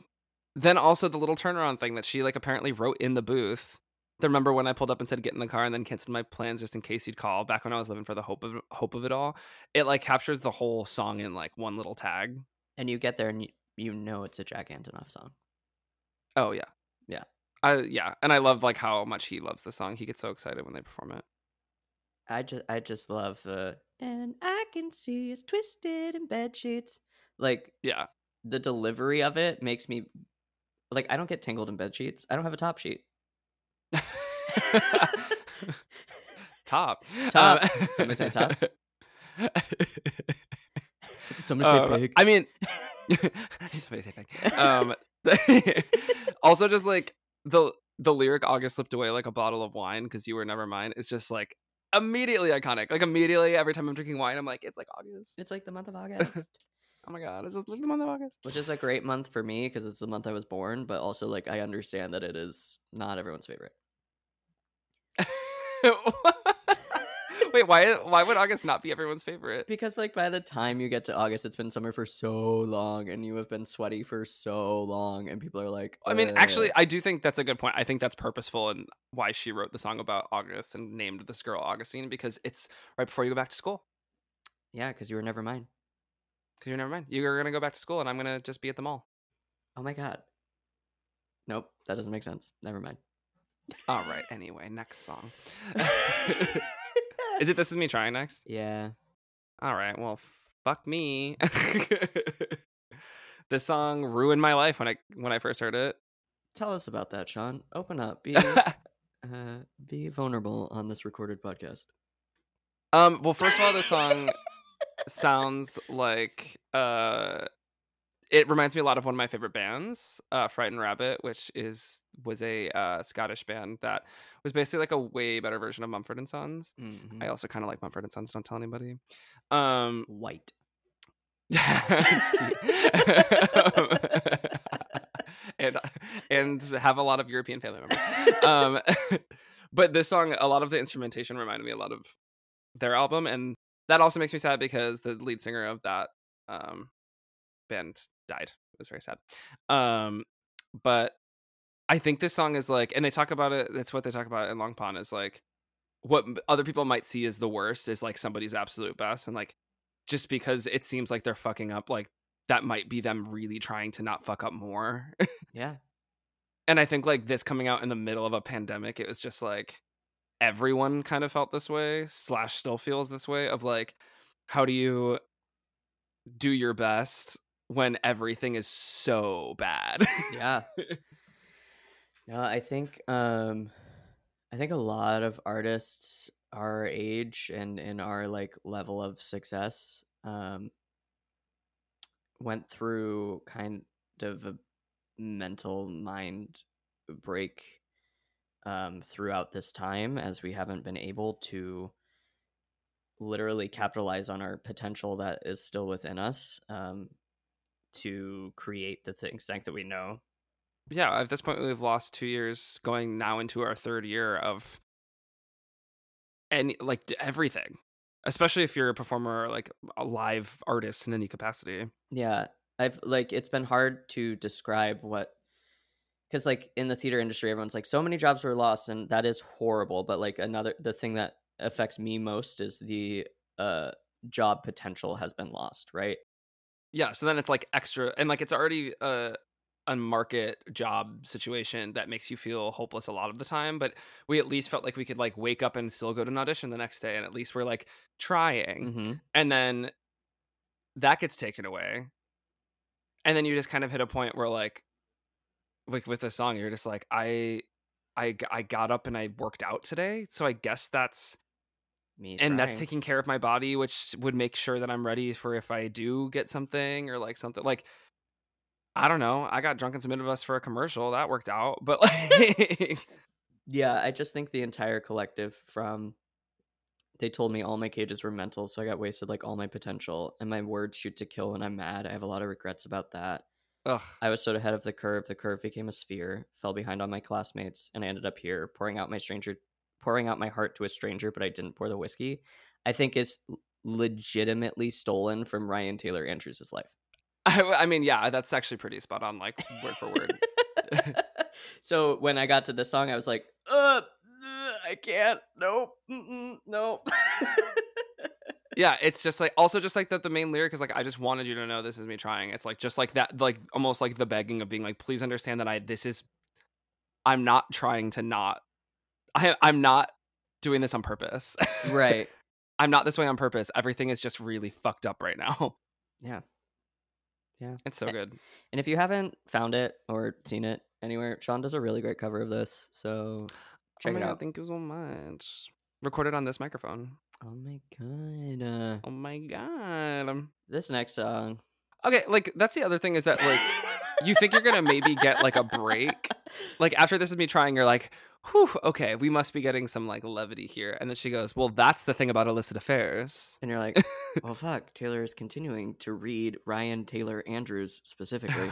Then also the little turnaround thing that she like apparently wrote in the booth. Remember when I pulled up and said, get in the car, and then canceled my plans just in case you'd call, back when I was living for the hope of it all. It like captures the whole song in like one little tag. And you get there and you know it's a Jack Antonoff song. Oh, yeah. Yeah. And I love like how much he loves the song. He gets so excited when they perform it. I just love the, and I can see it's twisted in bed sheets. Like, yeah, the delivery of it makes me like, I don't get tangled in bed sheets. I don't have a top sheet. Top. Somebody say top. Somebody say pig. I mean, somebody say pig. Also, just like the lyric "August slipped away like a bottle of wine because you were never mine" is just like immediately iconic. Like immediately, every time I'm drinking wine, I'm like, it's like August. It's like the month of August. Oh my god, is this the month of August? Which is a great month for me because it's the month I was born, but also like I understand that it is not everyone's favorite. Wait, why would August not be everyone's favorite? Because like by the time you get to August, it's been summer for so long and you have been sweaty for so long and people are like, I mean, actually, I do think that's a good point. I think that's purposeful and why she wrote the song about August and named this girl Augustine, because it's right before you go back to school. Yeah, because you were never mine. Because you're never mind. You're going to go back to school and I'm going to just be at the mall. Oh, my God. Nope. That doesn't make sense. Never mind. All right. Anyway, next song. Is it This Is Me Trying next? Yeah. All right. Well, fuck me. This song ruined my life when I first heard it. Tell us about that, Sean. Open up. Be vulnerable on this recorded podcast. Well, first of all, this song... sounds like it reminds me a lot of one of my favorite bands, Frightened Rabbit, which was a Scottish band that was basically like a way better version of Mumford and Sons. Mm-hmm. I also kind of like Mumford and Sons, don't tell anybody. White. And have a lot of European family members. But this song, a lot of the instrumentation reminded me a lot of their album. And that also makes me sad because the lead singer of that band died. It was very sad. But I think this song is like, and they talk about it, that's what they talk about in Long Pond, is like what other people might see as the worst is like somebody's absolute best. And like, just because it seems like they're fucking up, like that might be them really trying to not fuck up more. Yeah. And I think like this coming out in the middle of a pandemic, it was just like everyone kind of felt this way / still feels this way of like, how do you do your best when everything is so bad? Yeah. No, I think a lot of artists our age and in our like level of success went through kind of a mental mind break throughout this time, as we haven't been able to literally capitalize on our potential that is still within us to create the things that we know. Yeah, at this point, we've lost 2 years going now into our third year of everything, especially if you're a performer or like a live artist in any capacity. Yeah, I've like it's been hard to describe what, because like in the theater industry, everyone's like so many jobs were lost and that is horrible. But like the thing that affects me most is the job potential has been lost, right? Yeah, so then it's like extra and like it's already a market job situation that makes you feel hopeless a lot of the time, but we at least felt like we could like wake up and still go to an audition the next day and at least we're like trying. Mm-hmm. And then that gets taken away and then you just kind of hit a point where like with this song you're just like I got up and I worked out today, so I guess that's me and trying. That's taking care of my body, which would make sure that I'm ready for if I do get something or like something like I don't know. I got drunk and submitted us for a commercial. That worked out. But like, yeah, I just think the entire collective from they told me all my cages were mental. So I got wasted like all my potential and my words shoot to kill when I'm mad. I have a lot of regrets about that. Ugh. I was sort of ahead of the curve. The curve became a sphere, fell behind on my classmates and I ended up here pouring out my heart to a stranger. But I didn't pour the whiskey. I think is legitimately stolen from Ryan Taylor Andrews' life. I mean, yeah, that's actually pretty spot on, like word for word. So when I got to this song, I was like, I can't. Nope. Yeah, it's just like also just like that. The main lyric is like, I just wanted you to know this is me trying. It's like just like that, like almost like the begging of being like, please understand that I'm not trying to not. I'm not doing this on purpose. Right. I'm not this way on purpose. Everything is just really fucked up right now. Yeah. Yeah, it's so good. And if you haven't found it or seen it anywhere, Sean does a really great cover of this. So check it out. Thank you so much. Recorded on this microphone. Oh my god. This next song. Okay, like that's the other thing is that like you think you're gonna maybe get like a break. Like after this is me trying, you're like, whew, okay, we must be getting some like levity here. And then she goes, well, that's the thing about illicit affairs. And you're like, well, fuck, Taylor is continuing to read Ryan Taylor Andrews specifically.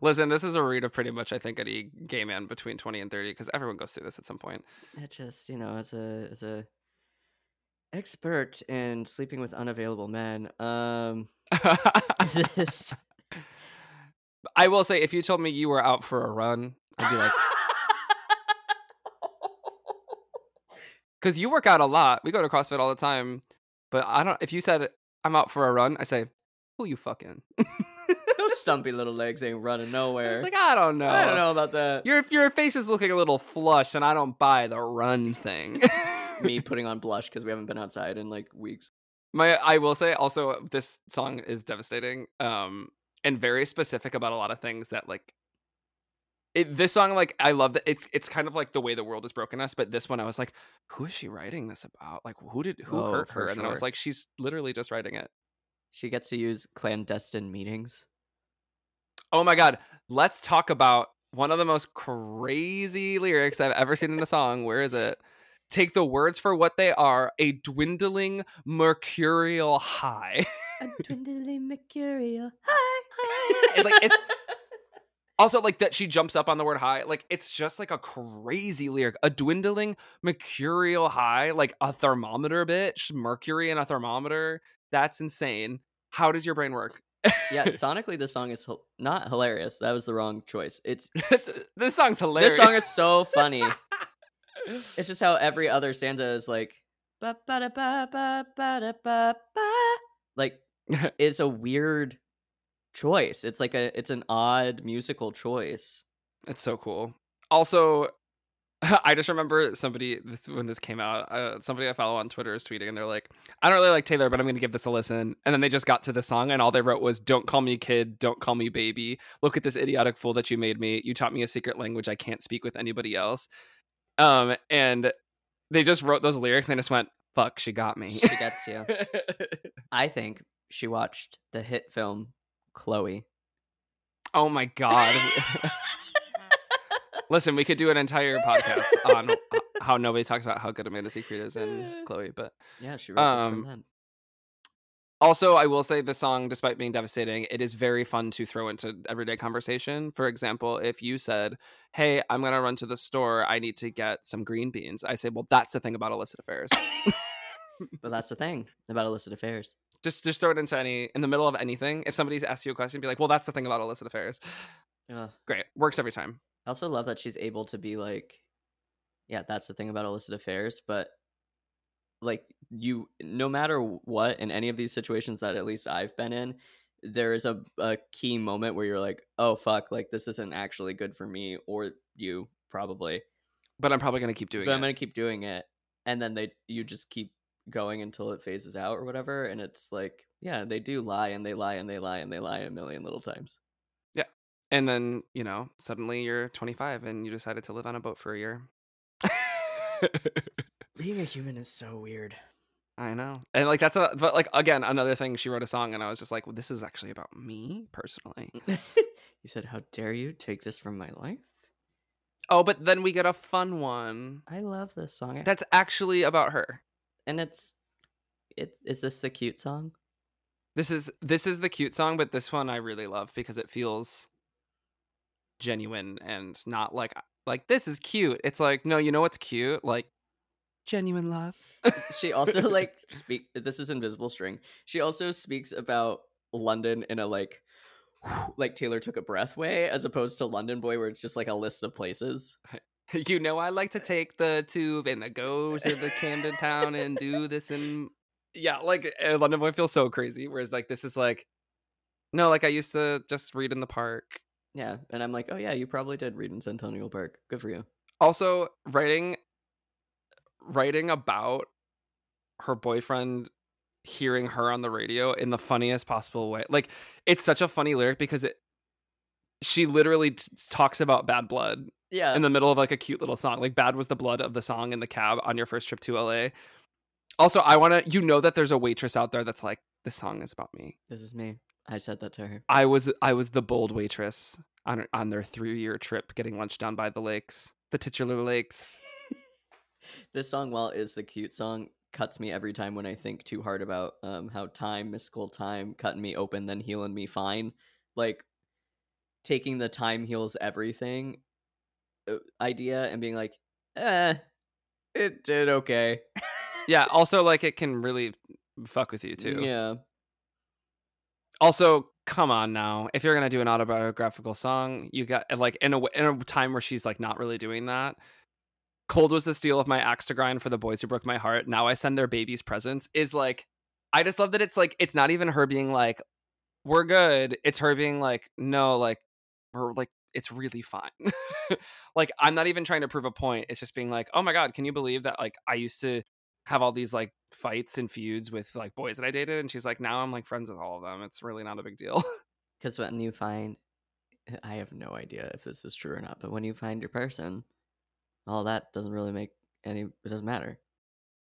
Listen, this is a read of pretty much, I think, any gay man between 20 and 30, because everyone goes through this at some point. It just, you know, as a expert in sleeping with unavailable men, this. I will say, if you told me you were out for a run, I'd be like, because you work out a lot. We go to CrossFit all the time. But I don't. If you said, I'm out for a run, I say, who you fucking? Those stumpy little legs ain't running nowhere. It's like, I don't know about that. Your face is looking a little flushed, and I don't buy the run thing. Me putting on blush because we haven't been outside in like weeks. I will say also, this song is devastating and very specific about a lot of things that like, this song, like, I love that it's kind of like the way the world has broken us, but this one I was like, who is she writing this about? Like, who hurt her? And then I was like, she's literally just writing it. She gets to use clandestine meetings. Oh my god, let's talk about one of the most crazy lyrics I've ever seen in a song. Where is it? Take the words for what they are, a dwindling mercurial high. A dwindling mercurial high. It's like it's Also, like, that she jumps up on the word high. Like, it's just, like, a crazy lyric. A dwindling mercurial high, like a thermometer, bitch. Mercury and a thermometer. That's insane. How does your brain work? Yeah, sonically, this song is not hilarious. That was the wrong choice. It's This song's hilarious. This song is so funny. It's just how every other stanza is, like, ba ba da ba ba da ba ba. Like, it's a weird choice. It's like it's an odd musical choice. It's so cool. Also, I just remember when this came out, somebody I follow on Twitter is tweeting and they're like, I don't really like Taylor, but I'm gonna give this a listen. And then they just got to the song and all they wrote was, don't call me kid, don't call me baby, look at this idiotic fool that you made me, you taught me a secret language I can't speak with anybody else. And they just wrote those lyrics and they just went, fuck, she got me. She gets you. I think she watched the hit film Chloe. Oh my god. Listen, we could do an entire podcast on how nobody talks about how good Amanda Seyfried is in Chloe, but yeah, she wrote this from then. Also, I will say the song, despite being devastating, it is very fun to throw into everyday conversation. For example, if you said, hey, I'm gonna run to the store, I need to get some green beans, I say, well, that's the thing about illicit affairs. But that's the thing about illicit affairs. Just throw it into in the middle of anything. If somebody's asked you a question, be like, well, that's the thing about illicit affairs. Great. Works every time. I also love that she's able to be like, yeah, that's the thing about illicit affairs. But like, you, no matter what, in any of these situations that at least I've been in, there is a key moment where you're like, oh, fuck, like this isn't actually good for me or you, probably. But I'm probably going to keep doing it. But I'm going to keep doing it. And then you just keep going until it phases out or whatever. And it's like, yeah, they do lie and they lie and they lie and they lie a million little times. Yeah. And then, you know, suddenly you're 25 and you decided to live on a boat for a year. Being a human is so weird. I know. And like, but like, again, another thing, she wrote a song and I was just like, well, this is actually about me personally. You said, how dare you take this from my life? Oh, but then we get a fun one. I love this song. That's actually about her. And is this the cute song? This is the cute song, but this one I really love because it feels genuine and not like this is cute. It's like, no, you know what's cute? Like, genuine love. She also this is Invisible String. She also speaks about London in a like Taylor took a breath way, as opposed to London Boy, where it's just like a list of places. You know, I like to take the tube and I go to the Camden Town and do this. And yeah, like, London Boy feels so crazy. Whereas like, this is like, no, like I used to just read in the park. Yeah. And I'm like, oh yeah, you probably did read in Centennial Park. Good for you. Also, writing about her boyfriend hearing her on the radio in the funniest possible way. Like, it's such a funny lyric because she literally talks about bad blood. Yeah. In the middle of like a cute little song. Like, bad was the blood of the song in the cab on your first trip to LA. Also, I want to, you know, that there's a waitress out there that's like, this song is about me. This is me. I said that to her. I was the bold waitress on their 3-year trip getting lunch down by the lakes, the titular lakes. This song, while is the cute song, cuts me every time when I think too hard about how time, mystical time, cutting me open, then healing me fine. Like, taking the time heals everything idea and being like, it did okay. Yeah, also like, it can really fuck with you too. Yeah. Also, come on now, if you're gonna do an autobiographical song, you got like, in a time where she's like not really doing that. Cold was the steel of my axe to grind for the boys who broke my heart, now I send their babies presents, is like, I just love that it's like, it's not even her being like, we're good, it's her being like, no, like, we're like, it's really fine. Like, I'm not even trying to prove a point. It's just being like, oh my god, can you believe that, like, I used to have all these like fights and feuds with like boys that I dated, and she's like, now I'm like friends with all of them, it's really not a big deal. Because when you find, I have no idea if this is true or not, but when you find your person, all that doesn't really make any, it doesn't matter.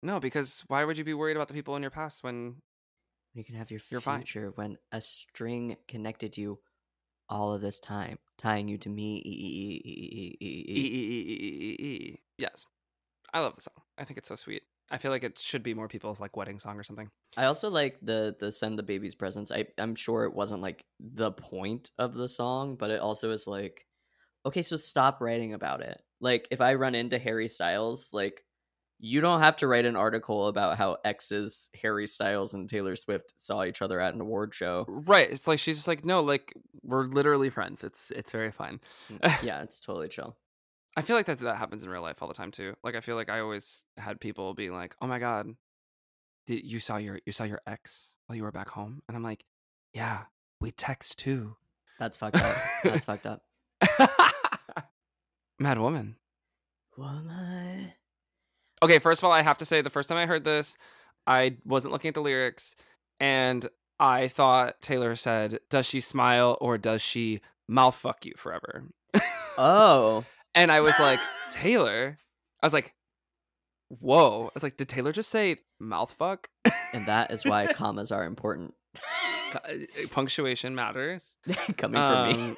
No, because why would you be worried about the people in your past when you can have your future fine. When a string connected you all of this time, tying you to me. Yes, I love the song. I think it's so sweet. I feel like it should be more people's like wedding song or something. I also like the send the babies presents. I'm sure it wasn't like the point of the song, but it also is like, okay, so stop writing about it. Like if I run into Harry Styles, like you don't have to write an article about how exes Harry Styles and Taylor Swift saw each other at an award show. Right. It's like, she's just like, no, like we're literally friends. It's very fine. Yeah, it's totally chill. I feel like that happens in real life all the time too. Like I feel like I always had people being like, "Oh my god, you saw your ex while you were back home," and I'm like, "Yeah, we text too." That's fucked up. That's fucked up. Mad woman. Woman. Okay, first of all, I have to say the first time I heard this, I wasn't looking at the lyrics, and I thought Taylor said, "Does she smile or does she mouth fuck you forever?" Oh. And I was like, Taylor? I was like, whoa. I was like, did Taylor just say mouth fuck? And that is why commas are important. Punctuation matters. Coming from me.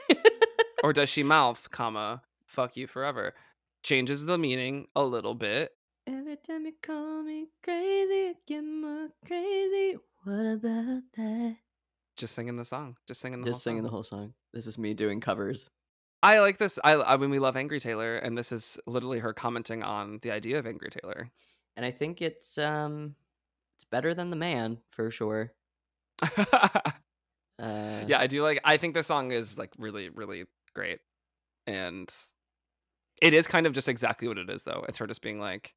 Or does she mouth, comma, fuck you forever? Changes the meaning a little bit. Every time you call me crazy, I get more crazy. What about that? Just singing the song. Just singing the whole song. This is me doing covers. I like this. I mean, we love Angry Taylor, and this is literally her commenting on the idea of Angry Taylor. And I think it's better than The Man for sure. Yeah, I do like. I think this song is like really, really great, and it is kind of just exactly what it is, though. It's her just being like.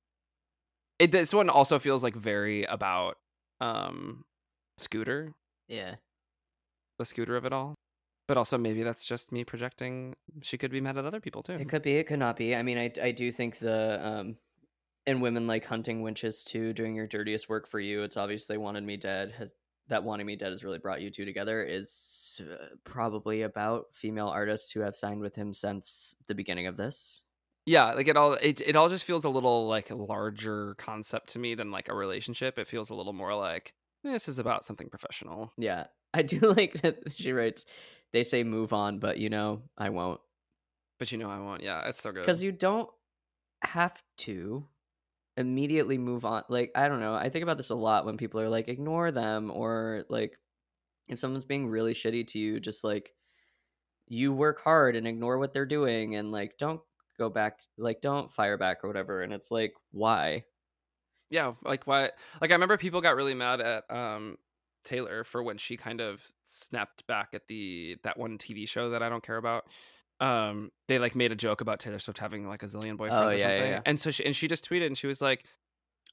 This one also feels like very about Scooter. Yeah, the Scooter of it all. But also maybe that's just me projecting. She could be mad at other people too. It could be. It could not be. I mean, I do think the and women like hunting winches too, doing your dirtiest work for you. It's obviously Wanted Me Dead. That Wanting Me Dead has really brought you two together. Is probably about female artists who have signed with him since the beginning of this. Yeah, like it all just feels a little like larger concept to me than like a relationship. It feels a little more like this is about something professional. Yeah, I do like that she writes. They say move on, but you know, I won't. But you know, I won't. Yeah, it's so good. Because you don't have to immediately move on. Like, I don't know. I think about this a lot when people are like, ignore them. Or like, if someone's being really shitty to you, just like, you work hard and ignore what they're doing. And like, don't go back. Like, don't fire back or whatever. And it's like, why? Yeah, like why? Like, I remember people got really mad at Taylor for when she kind of snapped back at that one TV show that I don't care about. They like made a joke about Taylor Swift having like a zillion boyfriends or something. Yeah. And so she just tweeted and she was like,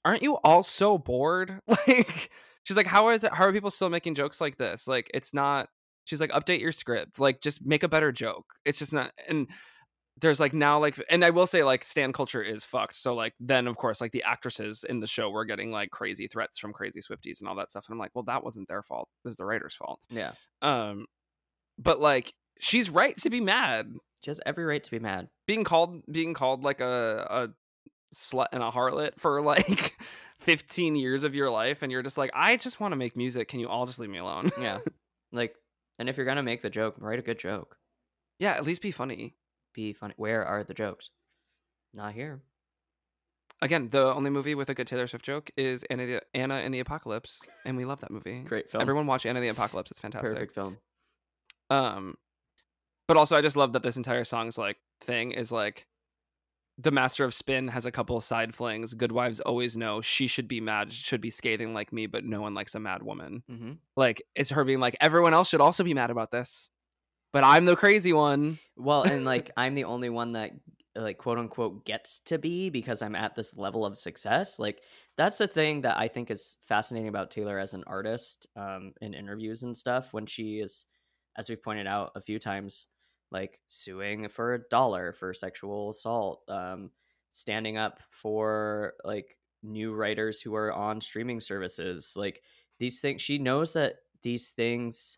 aren't you all so bored? Like she's like, how are people still making jokes like this? Like it's not, she's like, update your script, like just make a better joke. It's just not. And there's like now like, and I will say like stan culture is fucked. So like then of course like the actresses in the show were getting like crazy threats from crazy Swifties and all that stuff. And I'm like, well, that wasn't their fault. It was the writer's fault. Yeah. But like she's right to be mad. She has every right to be mad. Being called like a slut and a harlot for like 15 years of your life, and you're just like, I just want to make music. Can you all just leave me alone? Yeah. Like, and if you're gonna make the joke, write a good joke. Yeah, at least be funny. Where are the jokes? Not here. Again, the only movie with a good Taylor Swift joke is Anna and the Apocalypse, and we love that movie. Great film. Everyone watch Anna and the Apocalypse. It's fantastic. Perfect film. But also I just love that this entire song's like thing is like the master of spin has a couple of side flings. Good wives always know she should be mad, should be scathing like me, but no one likes a mad woman. Mm-hmm. Like it's her being like everyone else should also be mad about this. But I'm the crazy one. Well, and like I'm the only one that like quote unquote gets to be because I'm at this level of success. Like that's the thing that I think is fascinating about Taylor as an artist in interviews and stuff. When she is, as we've pointed out a few times, like suing for $1 for sexual assault, standing up for like new writers who are on streaming services, like these things. She knows that these things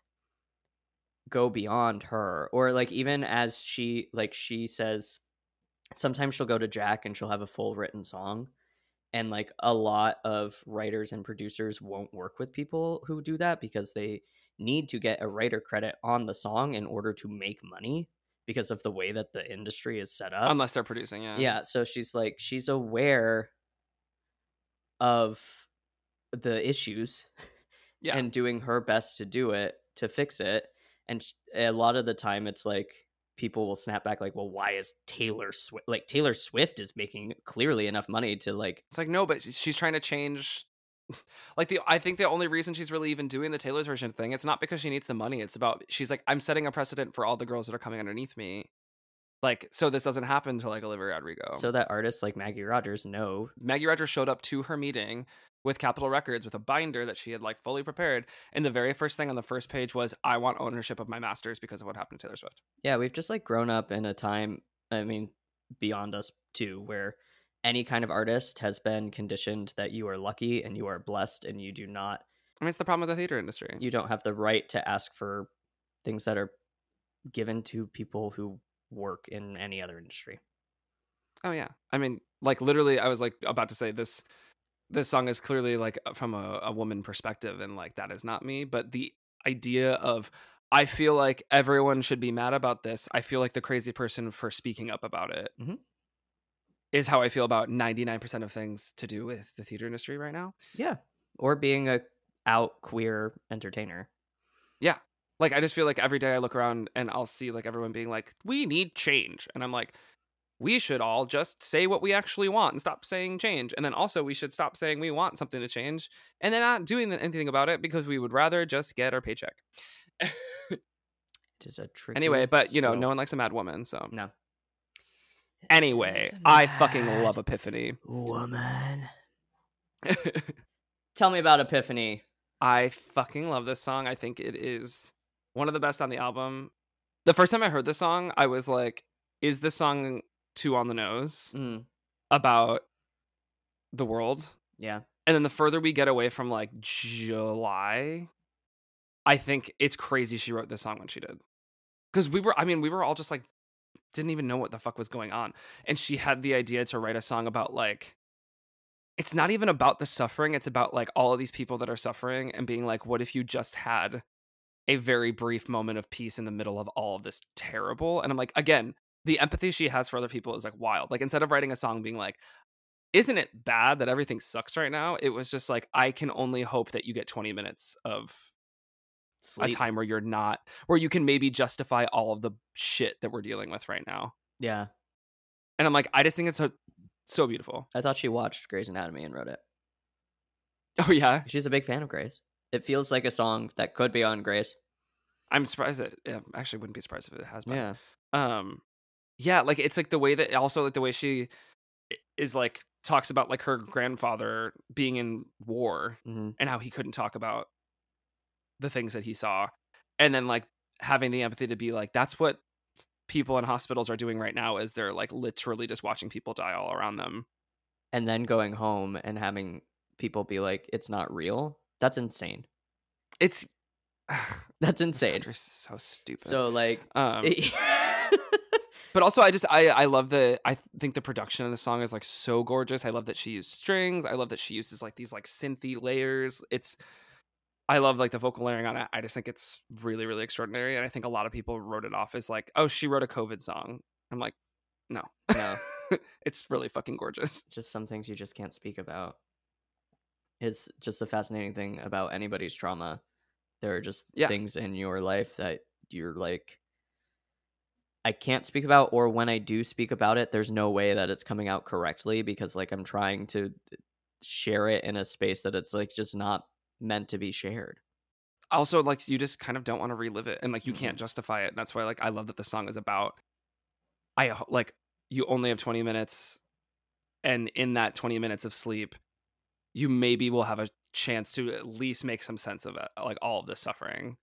go beyond her, or like even as she says sometimes she'll go to Jack and she'll have a full written song, and like a lot of writers and producers won't work with people who do that because they need to get a writer credit on the song in order to make money because of the way that the industry is set up, unless they're producing. Yeah, so she's like, she's aware of the issues and doing her best to do it, to fix it. And a lot of the time it's like people will snap back like, well, why is Taylor Swift? Like, Taylor Swift is making clearly enough money to like. It's like, no, but she's trying to change. Like, I think the only reason she's really even doing the Taylor's version thing, it's not because she needs the money. It's about, she's like, I'm setting a precedent for all the girls that are coming underneath me. Like, so this doesn't happen to like Olivia Rodrigo. So that artists like Maggie Rogers know. Maggie Rogers showed up to her meeting with Capitol Records with a binder that she had like fully prepared. And the very first thing on the first page was, I want ownership of my masters because of what happened to Taylor Swift. Yeah, we've just like grown up in a time, I mean, beyond us too, where any kind of artist has been conditioned that you are lucky and you are blessed and you do not. I mean, it's the problem with the theater industry. You don't have the right to ask for things that are given to people who work in any other industry. Oh yeah. I mean, like literally I was like about to say this song is clearly like from a woman perspective and like that is not me, but the idea of I feel like everyone should be mad about this. I feel like the crazy person for speaking up about it is how I feel about 99% of things to do with the theater industry right now. Yeah. Or being a out queer entertainer. Yeah. Like, I just feel like every day I look around and I'll see like everyone being like, we need change. And I'm like, we should all just say what we actually want and stop saying change. And then also we should stop saying we want something to change and then not doing anything about it because we would rather just get our paycheck. It is a trick. Anyway, but you know, no one likes a mad woman. So no. Anyway, I fucking love Epiphany. Woman. Tell me about Epiphany. I fucking love this song. I think it is one of the best on the album. The first time I heard this song, I was like, is this song too on the nose about the world? Yeah. And then the further we get away from like July, I think it's crazy she wrote this song when she did. Because we were all just like, didn't even know what the fuck was going on. And she had the idea to write a song about like, it's not even about the suffering. It's about like all of these people that are suffering and being like, what if you just had a very brief moment of peace in the middle of all of this terrible? And I'm like, again, the empathy she has for other people is like wild. Like instead of writing a song being like, isn't it bad that everything sucks right now? It was just like, I can only hope that you get 20 minutes of sleep, a time where you're not, where you can maybe justify all of the shit that we're dealing with right now. Yeah. And I'm like, I just think it's so beautiful. I thought she watched Grey's Anatomy and wrote it. Oh, yeah? She's a big fan of Grey's. It feels like a song that could be on Grey's. I'm surprised that... Yeah, actually, wouldn't be surprised if it has been. Yeah. Yeah, like, it's like the way that... Also, like, the way she is, like, talks about, like, her grandfather being in war and how he couldn't talk about the things that he saw. And then, like, having the empathy to be like, that's what people in hospitals are doing right now, is they're like literally just watching people die all around them and then going home and having people be like, it's not real. That's insane. That's insane. You're so stupid. So like but also I love the, I think the production of the song is like so gorgeous. I love that she used strings. I love that she uses like these like synthy layers. I love like the vocal layering on it. I just think it's really, really extraordinary. And I think a lot of people wrote it off as like, oh, she wrote a COVID song. I'm like, no, it's really fucking gorgeous. Just some things you just can't speak about. It's just a fascinating thing about anybody's trauma. There are just things in your life that you're like, I can't speak about, or when I do speak about it, there's no way that it's coming out correctly because like I'm trying to share it in a space that it's like just not meant to be shared. Also, like, you just kind of don't want to relive it and like you can't justify it. That's why like I love that the song is about, I like, you only have 20 minutes and in that 20 minutes of sleep you maybe will have a chance to at least make some sense of it, like all of this suffering.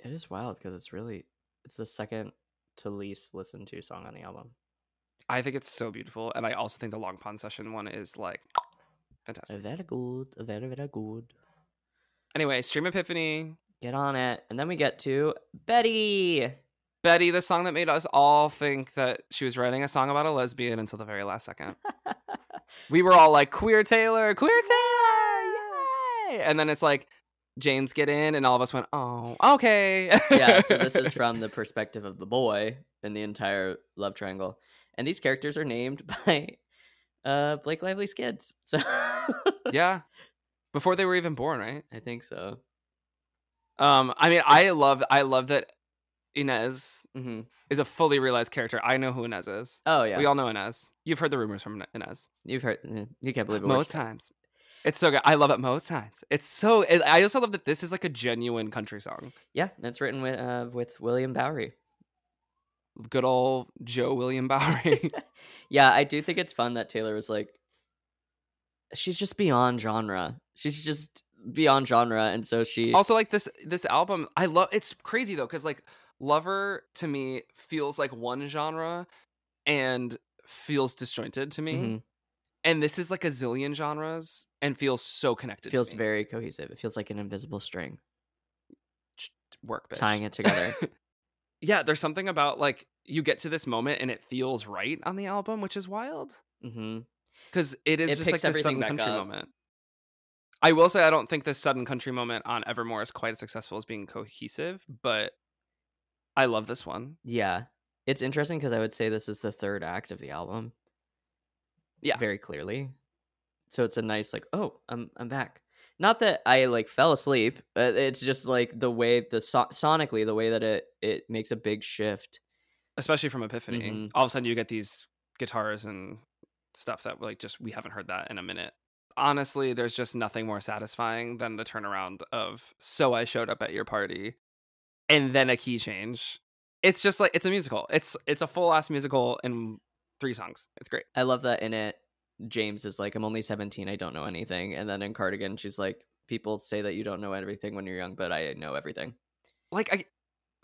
It is wild because it's the second to least listened to song on the album. I think it's so beautiful, and I also think the Long Pond Session one is like fantastic. Very good. Very, very good. Anyway, stream Epiphany. Get on it. And then we get to Betty. Betty, the song that made us all think that she was writing a song about a lesbian until the very last second. We were all like, queer Taylor, queer Taylor. Yay! And then it's like, Jane's get in. And all of us went, oh, okay. Yeah, so this is from the perspective of the boy in the entire love triangle. And these characters are named by Blake Lively's kids. So yeah, before they were even born, right? I think so. I mean, I love that Inez is a fully realized character. I know who Inez is. Oh yeah, we all know Inez. You've heard the rumors from Inez. You've heard. You can't believe it. Most times. It's so good. I love it most times. I also love that this is like a genuine country song. Yeah, it's written with William Bowery. Good old Joe William Bowery. Yeah, I do think it's fun that Taylor was like, she's just beyond genre. She's just beyond genre, and so she also like this album. I love. It's crazy though, because like Lover to me feels like one genre, and feels disjointed to me. Mm-hmm. And this is like a zillion genres and feels so connected. Feels to me. Very cohesive. It feels like an invisible string. Work, bitch. Tying it together. Yeah, there's something about like you get to this moment and it feels right on the album, which is wild. Mm-hmm. Because it is just like this sudden country moment. I will say I don't think this sudden country moment on Evermore is quite as successful as being cohesive, but I love this one. Yeah. It's interesting because I would say this is the third act of the album. Yeah, very clearly. So it's a nice like, oh, I'm back. Not that I like fell asleep, but it's just like the way sonically the way that it makes a big shift, especially from Epiphany. Mm-hmm. All of a sudden you get these guitars and stuff that like just we haven't heard that in a minute. Honestly, there's just nothing more satisfying than the turnaround of "So I showed up at your party" and then a key change. It's just like it's a musical. It's a full ass musical and 3 songs. It's great. I love that in it, James is like, I'm only 17, I don't know anything. And then in Cardigan, she's like, people say that you don't know everything when you're young, but I know everything. Like, I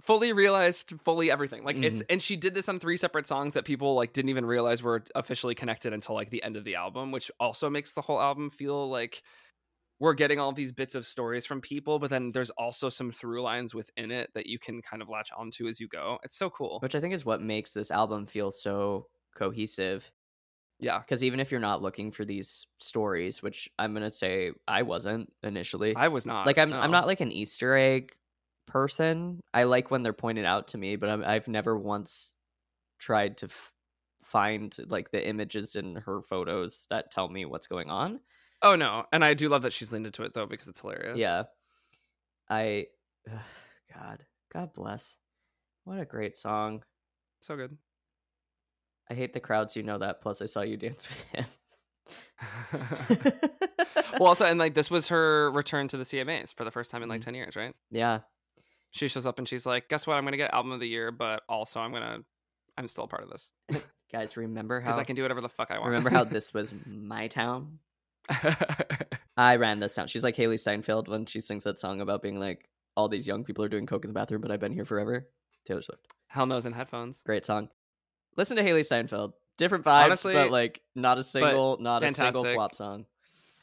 fully realized fully everything. Like, it's, and she did this on 3 separate songs that people like didn't even realize were officially connected until like the end of the album, which also makes the whole album feel like we're getting all of these bits of stories from people, but then there's also some through lines within it that you can kind of latch onto as you go. It's so cool. Which I think is what makes this album feel so cohesive. Yeah, because even if you're not looking for these stories, which I'm gonna say I wasn't initially, I was not like I'm not like an Easter egg person. I like when they're pointed out to me, but I've never once tried to find like the images in her photos that tell me what's going on. Oh no, and I do love that she's leaned into it though, because it's hilarious. Yeah, God bless, what a great song, so good. I hate the crowds, you know that. Plus, I saw you dance with him. Well, also, and like this was her return to the CMAs for the first time in like 10 years, right? Yeah. She shows up and she's like, guess what? I'm going to get album of the year, but also I'm still part of this. Guys, remember how... Because I can do whatever the fuck I want. Remember how this was my town? I ran this town. She's like Haley Steinfeld when she sings that song about being like, all these young people are doing coke in the bathroom, but I've been here forever. Taylor Swift. Hell Knows in Headphones. Great song. Listen to Haley Steinfeld. Different vibes, honestly, but like not a single flop song.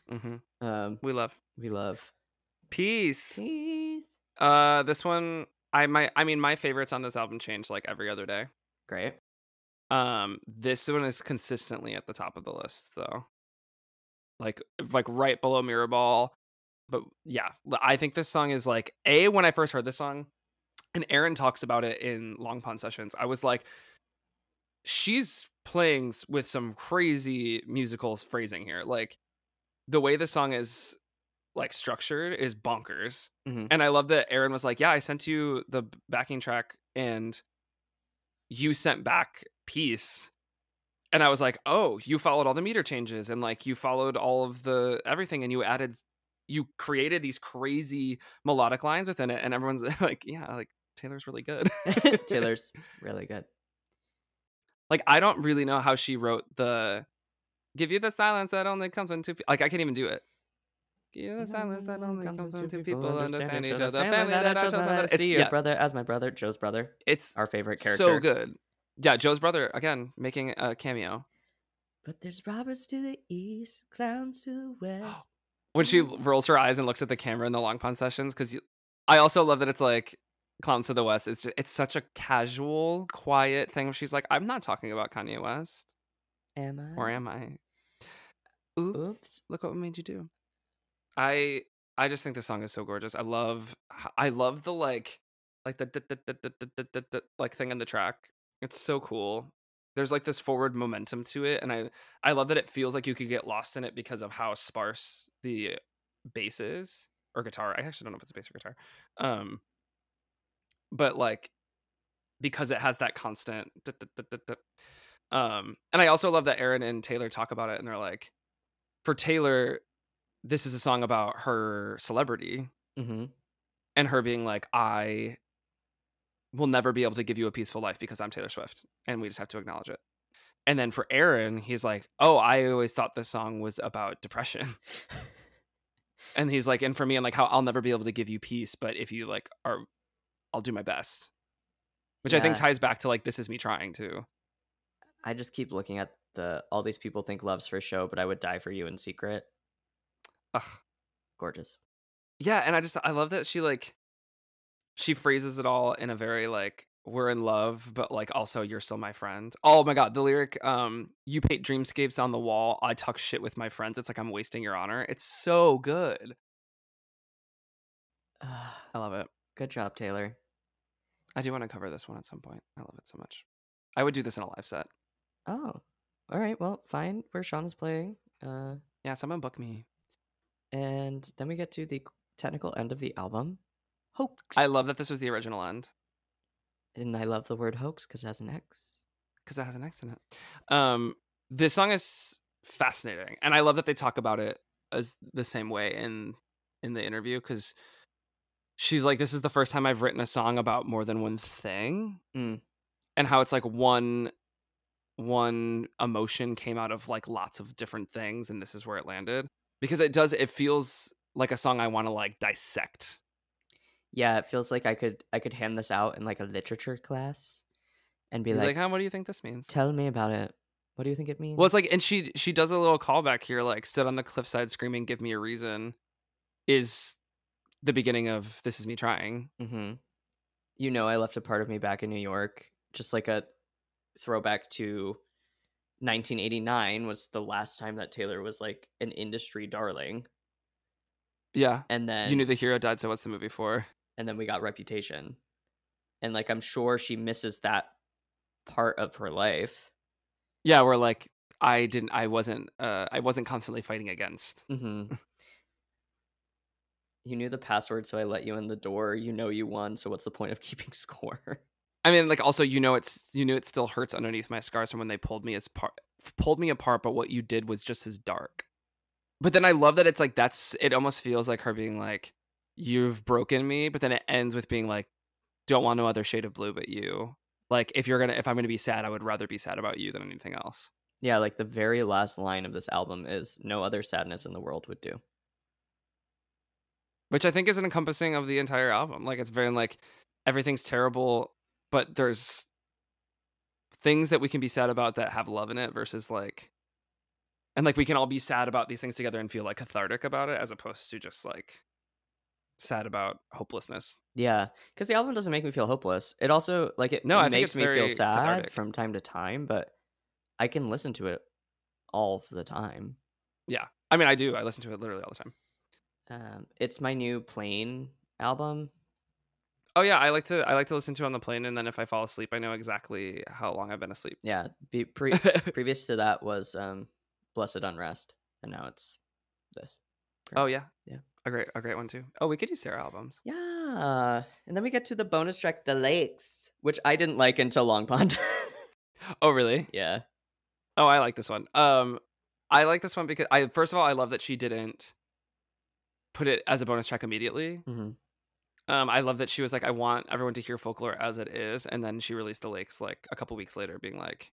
Mm-hmm. We love. Peace. This one, my favorites on this album change like every other day. Great. This one is consistently at the top of the list though. Like right below Mirrorball. But yeah, I think this song is like when I first heard this song, and Aaron talks about it in Long Pond Sessions, I was like, she's playing with some crazy musical phrasing here. Like the way the song is like structured is bonkers. Mm-hmm. And I love that Aaron was like, yeah, I sent you the backing track and you sent back Peace. And I was like, oh, you followed all the meter changes and like you followed all of the everything and you created these crazy melodic lines within it. And everyone's like, yeah, like Taylor's really good. Taylor's really good. Like, I don't really know how she wrote the give you the silence that only comes when two people. Like, I can't even do it. Give you the silence that only comes when two people understand each other. Family that I chose not to see your brother as my brother, Joe's brother. It's our favorite character. So good. Yeah, Joe's brother, again, making a cameo. But there's robbers to the east, clowns to the west. When she rolls her eyes and looks at the camera in the Long Pond Sessions, because I also love that it's like, Clowns to the West. It's such a casual, quiet thing. She's like, I'm not talking about Kanye West. Am I? Or am I? Oops. Look what made you do. I just think this song is so gorgeous. I love the like the like thing in the track. It's so cool. there's like this forward momentum to it. And I love that it feels like you could get lost in it because of how sparse the bass is, or guitar. I actually don't know if it's a bass or guitar. But like, because it has that constant. And I also love that Aaron and Taylor talk about it. And they're like, for Taylor, this is a song about her celebrity, mm-hmm. and her being like, I will never be able to give you a peaceful life because I'm Taylor Swift, and we just have to acknowledge it. And then for Aaron, he's like, oh, I always thought this song was about depression. And he's like, and for me, I'm like, how I'll never be able to give you peace, but if you like are, I'll do my best, which I think ties back to like, this is me trying to. I just keep looking at all these people think love's for show, but I would die for you in secret. Ugh. Gorgeous. Yeah. And I love that she like, she phrases it all in a very like, we're in love, but like also you're still my friend. Oh my God. The lyric, you paint dreamscapes on the wall. I talk shit with my friends. It's like, I'm wasting your honor. It's so good. I love it. Good job, Taylor. I do want to cover this one at some point. I love it so much. I would do this in a live set. Oh, all right. Well, fine. Where Sean is playing. Yeah, someone book me. And then we get to the technical end of the album. Hoax. I love that this was the original end. And I love the word hoax because it has an X. Because it has an X in it. This song is fascinating. And I love that they talk about it as the same way in the interview, because she's like, this is the first time I've written a song about more than one thing. Mm. And how it's like one emotion came out of like lots of different things. And this is where it landed. Because it feels like a song I want to like dissect. Yeah, it feels like I could hand this out in like a literature class and be like, what do you think this means? Tell me about it. What do you think it means? Well, it's like, and she does a little callback here, like, stood on the cliffside screaming, give me a reason, is the beginning of This Is Me Trying. Mm-hmm. You know, I left a part of me back in New York, just like a throwback to 1989 was the last time that Taylor was like an industry darling. Yeah. And then you knew the hero died, so what's the movie for? And then we got Reputation. And like, I'm sure she misses that part of her life. Yeah, where like I wasn't constantly fighting against. Mm-hmm. You knew the password, so I let you in the door. You know you won, so what's the point of keeping score? I mean, like, also, you know it still hurts underneath my scars from when they pulled me apart, but what you did was just as dark. But then I love that it's like, it almost feels like her being like, you've broken me, but then it ends with being like, don't want no other shade of blue but you. Like, if I'm gonna be sad, I would rather be sad about you than anything else. Yeah, like the very last line of this album is, no other sadness in the world would do. Which I think is an encompassing of the entire album. Like, it's very like, everything's terrible, but there's things that we can be sad about that have love in it versus like, and like we can all be sad about these things together and feel like cathartic about it, as opposed to just like sad about hopelessness. Yeah, because the album doesn't make me feel hopeless. It also like it makes me feel sad cathartic from time to time, but I can listen to it all the time. Yeah, I mean, I do. I listen to it literally all the time. It's my new plane album. Oh yeah, I like to listen to it on the plane, and then if I fall asleep, I know exactly how long I've been asleep. Yeah, previous to that was Blessed Unrest, and now it's this. Right. Oh yeah, a great one too. Oh, we could use Sarah albums. Yeah, and then we get to the bonus track, The Lakes, which I didn't like until Long Pond. Oh really? Yeah. Oh, I like this one. I like this one because I love that she didn't put it as a bonus track immediately. Mm-hmm. I love that she was like, I want everyone to hear Folklore as it is. And then she released The Lakes like a couple weeks later being like,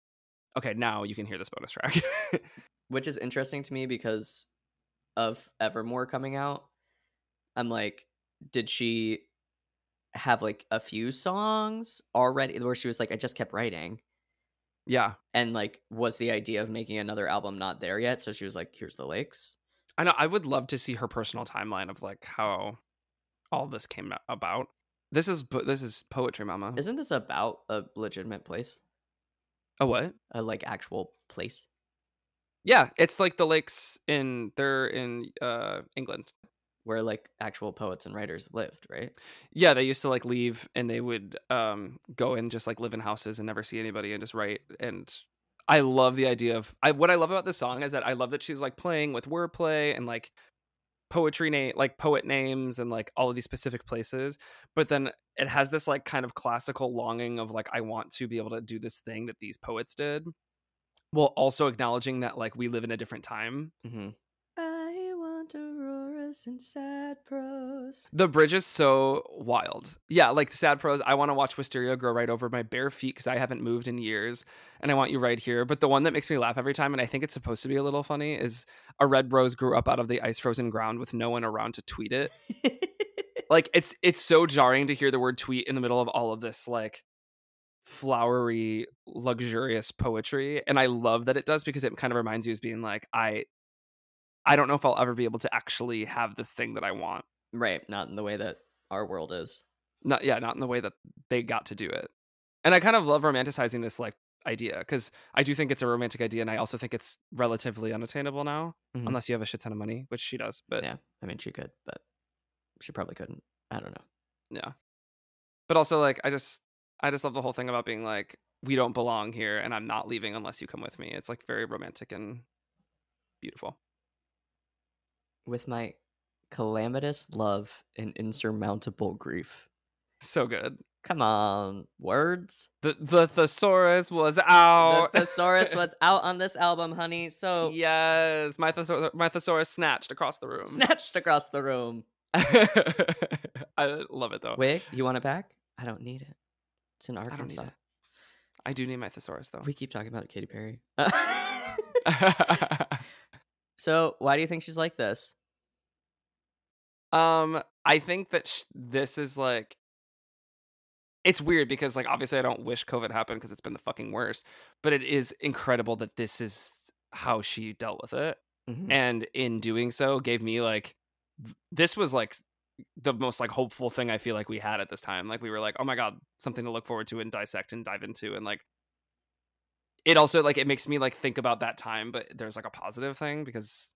okay, now you can hear this bonus track. Which is interesting to me because of Evermore coming out. I'm like, did she have like a few songs already where she was like, I just kept writing? Yeah. And like, was the idea of making another album not there yet? So she was like, here's The Lakes. I know. I would love to see her personal timeline of like how all this came about. This is poetry, mama. Isn't this about a legitimate place? A what? A like actual place? Yeah, it's like the lakes in England, where like actual poets and writers lived, right? Yeah, they used to like leave and they would go and just like live in houses and never see anybody and just write and I love the idea of what I love about this song is that I love that she's like playing with wordplay and like poetry like poet names and like all of these specific places, but then it has this like kind of classical longing of like I want to be able to do this thing that these poets did, while also acknowledging that like we live in a different time. Mm-hmm. I want auroras and sad prose. The bridge is so wild. Yeah, like sad prose. I want to watch wisteria grow right over my bare feet because I haven't moved in years, and I want you right here. But the one that makes me laugh every time, and I think it's supposed to be a little funny, is a red rose grew up out of the ice frozen ground with no one around to tweet it. Like it's so jarring to hear the word tweet in the middle of all of this like flowery, luxurious poetry, and I love that it does because it kind of reminds you as being like I don't know if I'll ever be able to actually have this thing that I want. Right. Not in the way that our world is. Not in the way that they got to do it. And I kind of love romanticizing this like idea because I do think it's a romantic idea, and I also think it's relatively unattainable now, mm-hmm. unless you have a shit ton of money, which she does. But yeah, I mean, she could, but she probably couldn't. I don't know. Yeah. But also like, I just love the whole thing about being like, we don't belong here and I'm not leaving unless you come with me. It's like very romantic and beautiful. With my calamitous love and insurmountable grief. So good. Come on, words. The thesaurus was out. The thesaurus was out on this album, honey. So yes, my thesaurus snatched across the room. I love it though. Wig, you want it back? I don't need it. It's in Arkansas. I do need my thesaurus though. We keep talking about Katy Perry. So why do you think she's like this? I think that this is like, it's weird because like obviously I don't wish COVID happened because it's been the fucking worst, but it is incredible that this is how she dealt with it, mm-hmm. and in doing so gave me like this was like the most like hopeful thing I feel like we had at this time. Like we were like, oh my god, something to look forward to and dissect and dive into, and like it also like it makes me like think about that time, but there's like a positive thing because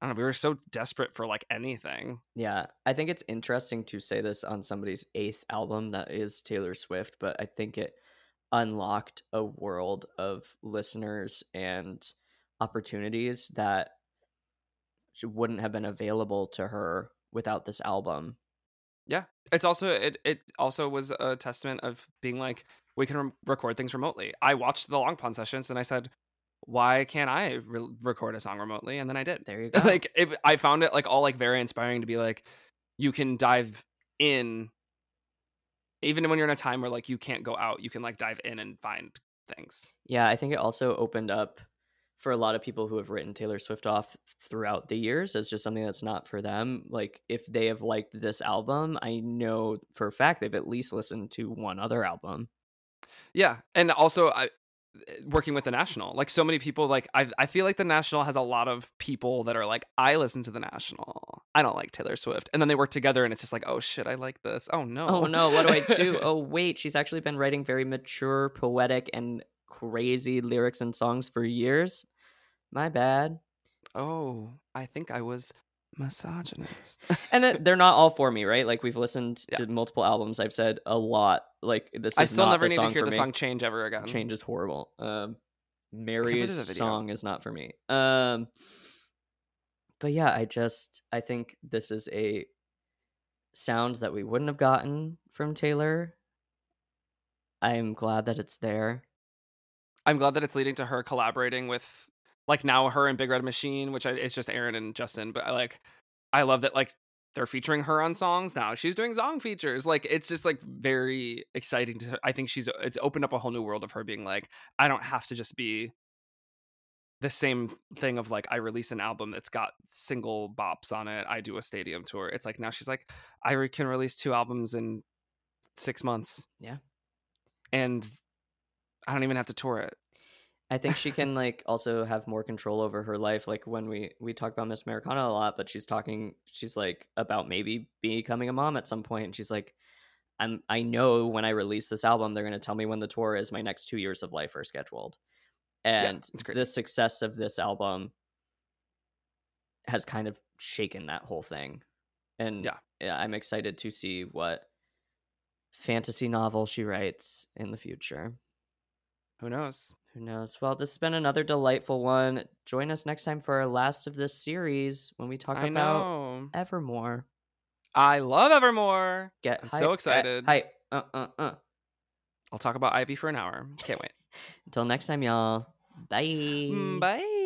I don't know, we were so desperate for like anything. Yeah, I think it's interesting to say this on somebody's 8th album that is Taylor Swift, but I think it unlocked a world of listeners and opportunities that wouldn't have been available to her without this album. Yeah, it's also it also was a testament of being like, we can record things remotely. I watched the Long Pond sessions and I said, why can't I record a song remotely? And then I did. There you go. Like, I found it like all like very inspiring to be like, you can dive in. Even when you're in a time where like you can't go out, you can like dive in and find things. Yeah, I think it also opened up for a lot of people who have written Taylor Swift off throughout the years as just something that's not for them. Like if they have liked this album, I know for a fact they've at least listened to one other album. Yeah, and also working with The National, like so many people, like I feel like The National has a lot of people that are like, I listen to The National, I don't like Taylor Swift, and then they work together and it's just like, oh shit, I like this. Oh no, what do I do? Oh wait, she's actually been writing very mature, poetic, and crazy lyrics and songs for years. My bad. Oh, I think I was misogynist. And they're not all for me, right? Like we've listened to multiple albums. I've said a lot like this. I still never need to hear the song Change ever again. Change is horrible. Mary's song is not for me. But yeah, I think this is a sound that we wouldn't have gotten from Taylor. I'm glad that it's there. I'm glad that it's leading to her collaborating with like now her and Big Red Machine, which it's just Aaron and Justin, but like I love that like they're featuring her on songs now. She's doing song features. Like it's just like very exciting to her. I think it's opened up a whole new world of her being like, I don't have to just be the same thing of like I release an album that's got single bops on it. I do a stadium tour. It's like now she's like, I can release 2 albums in 6 months. Yeah. And I don't even have to tour it. I think she can like also have more control over her life. Like when we talk about Miss Americana a lot, but she's like about maybe becoming a mom at some point. And she's like, I know when I release this album, they're going to tell me when the tour is. My next 2 years of life are scheduled. And the success of this album has kind of shaken that whole thing. And yeah, I'm excited to see what fantasy novel she writes in the future. Who knows? Who knows? Well, this has been another delightful one. Join us next time for our last of this series when we talk about Evermore. I love Evermore. I'm so excited. I'll talk about Ivy for an hour. Can't wait. Until next time, y'all. Bye. Bye.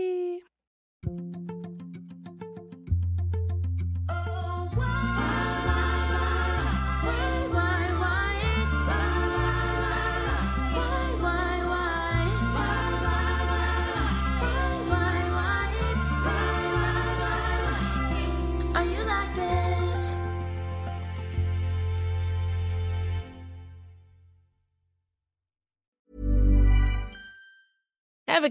Ever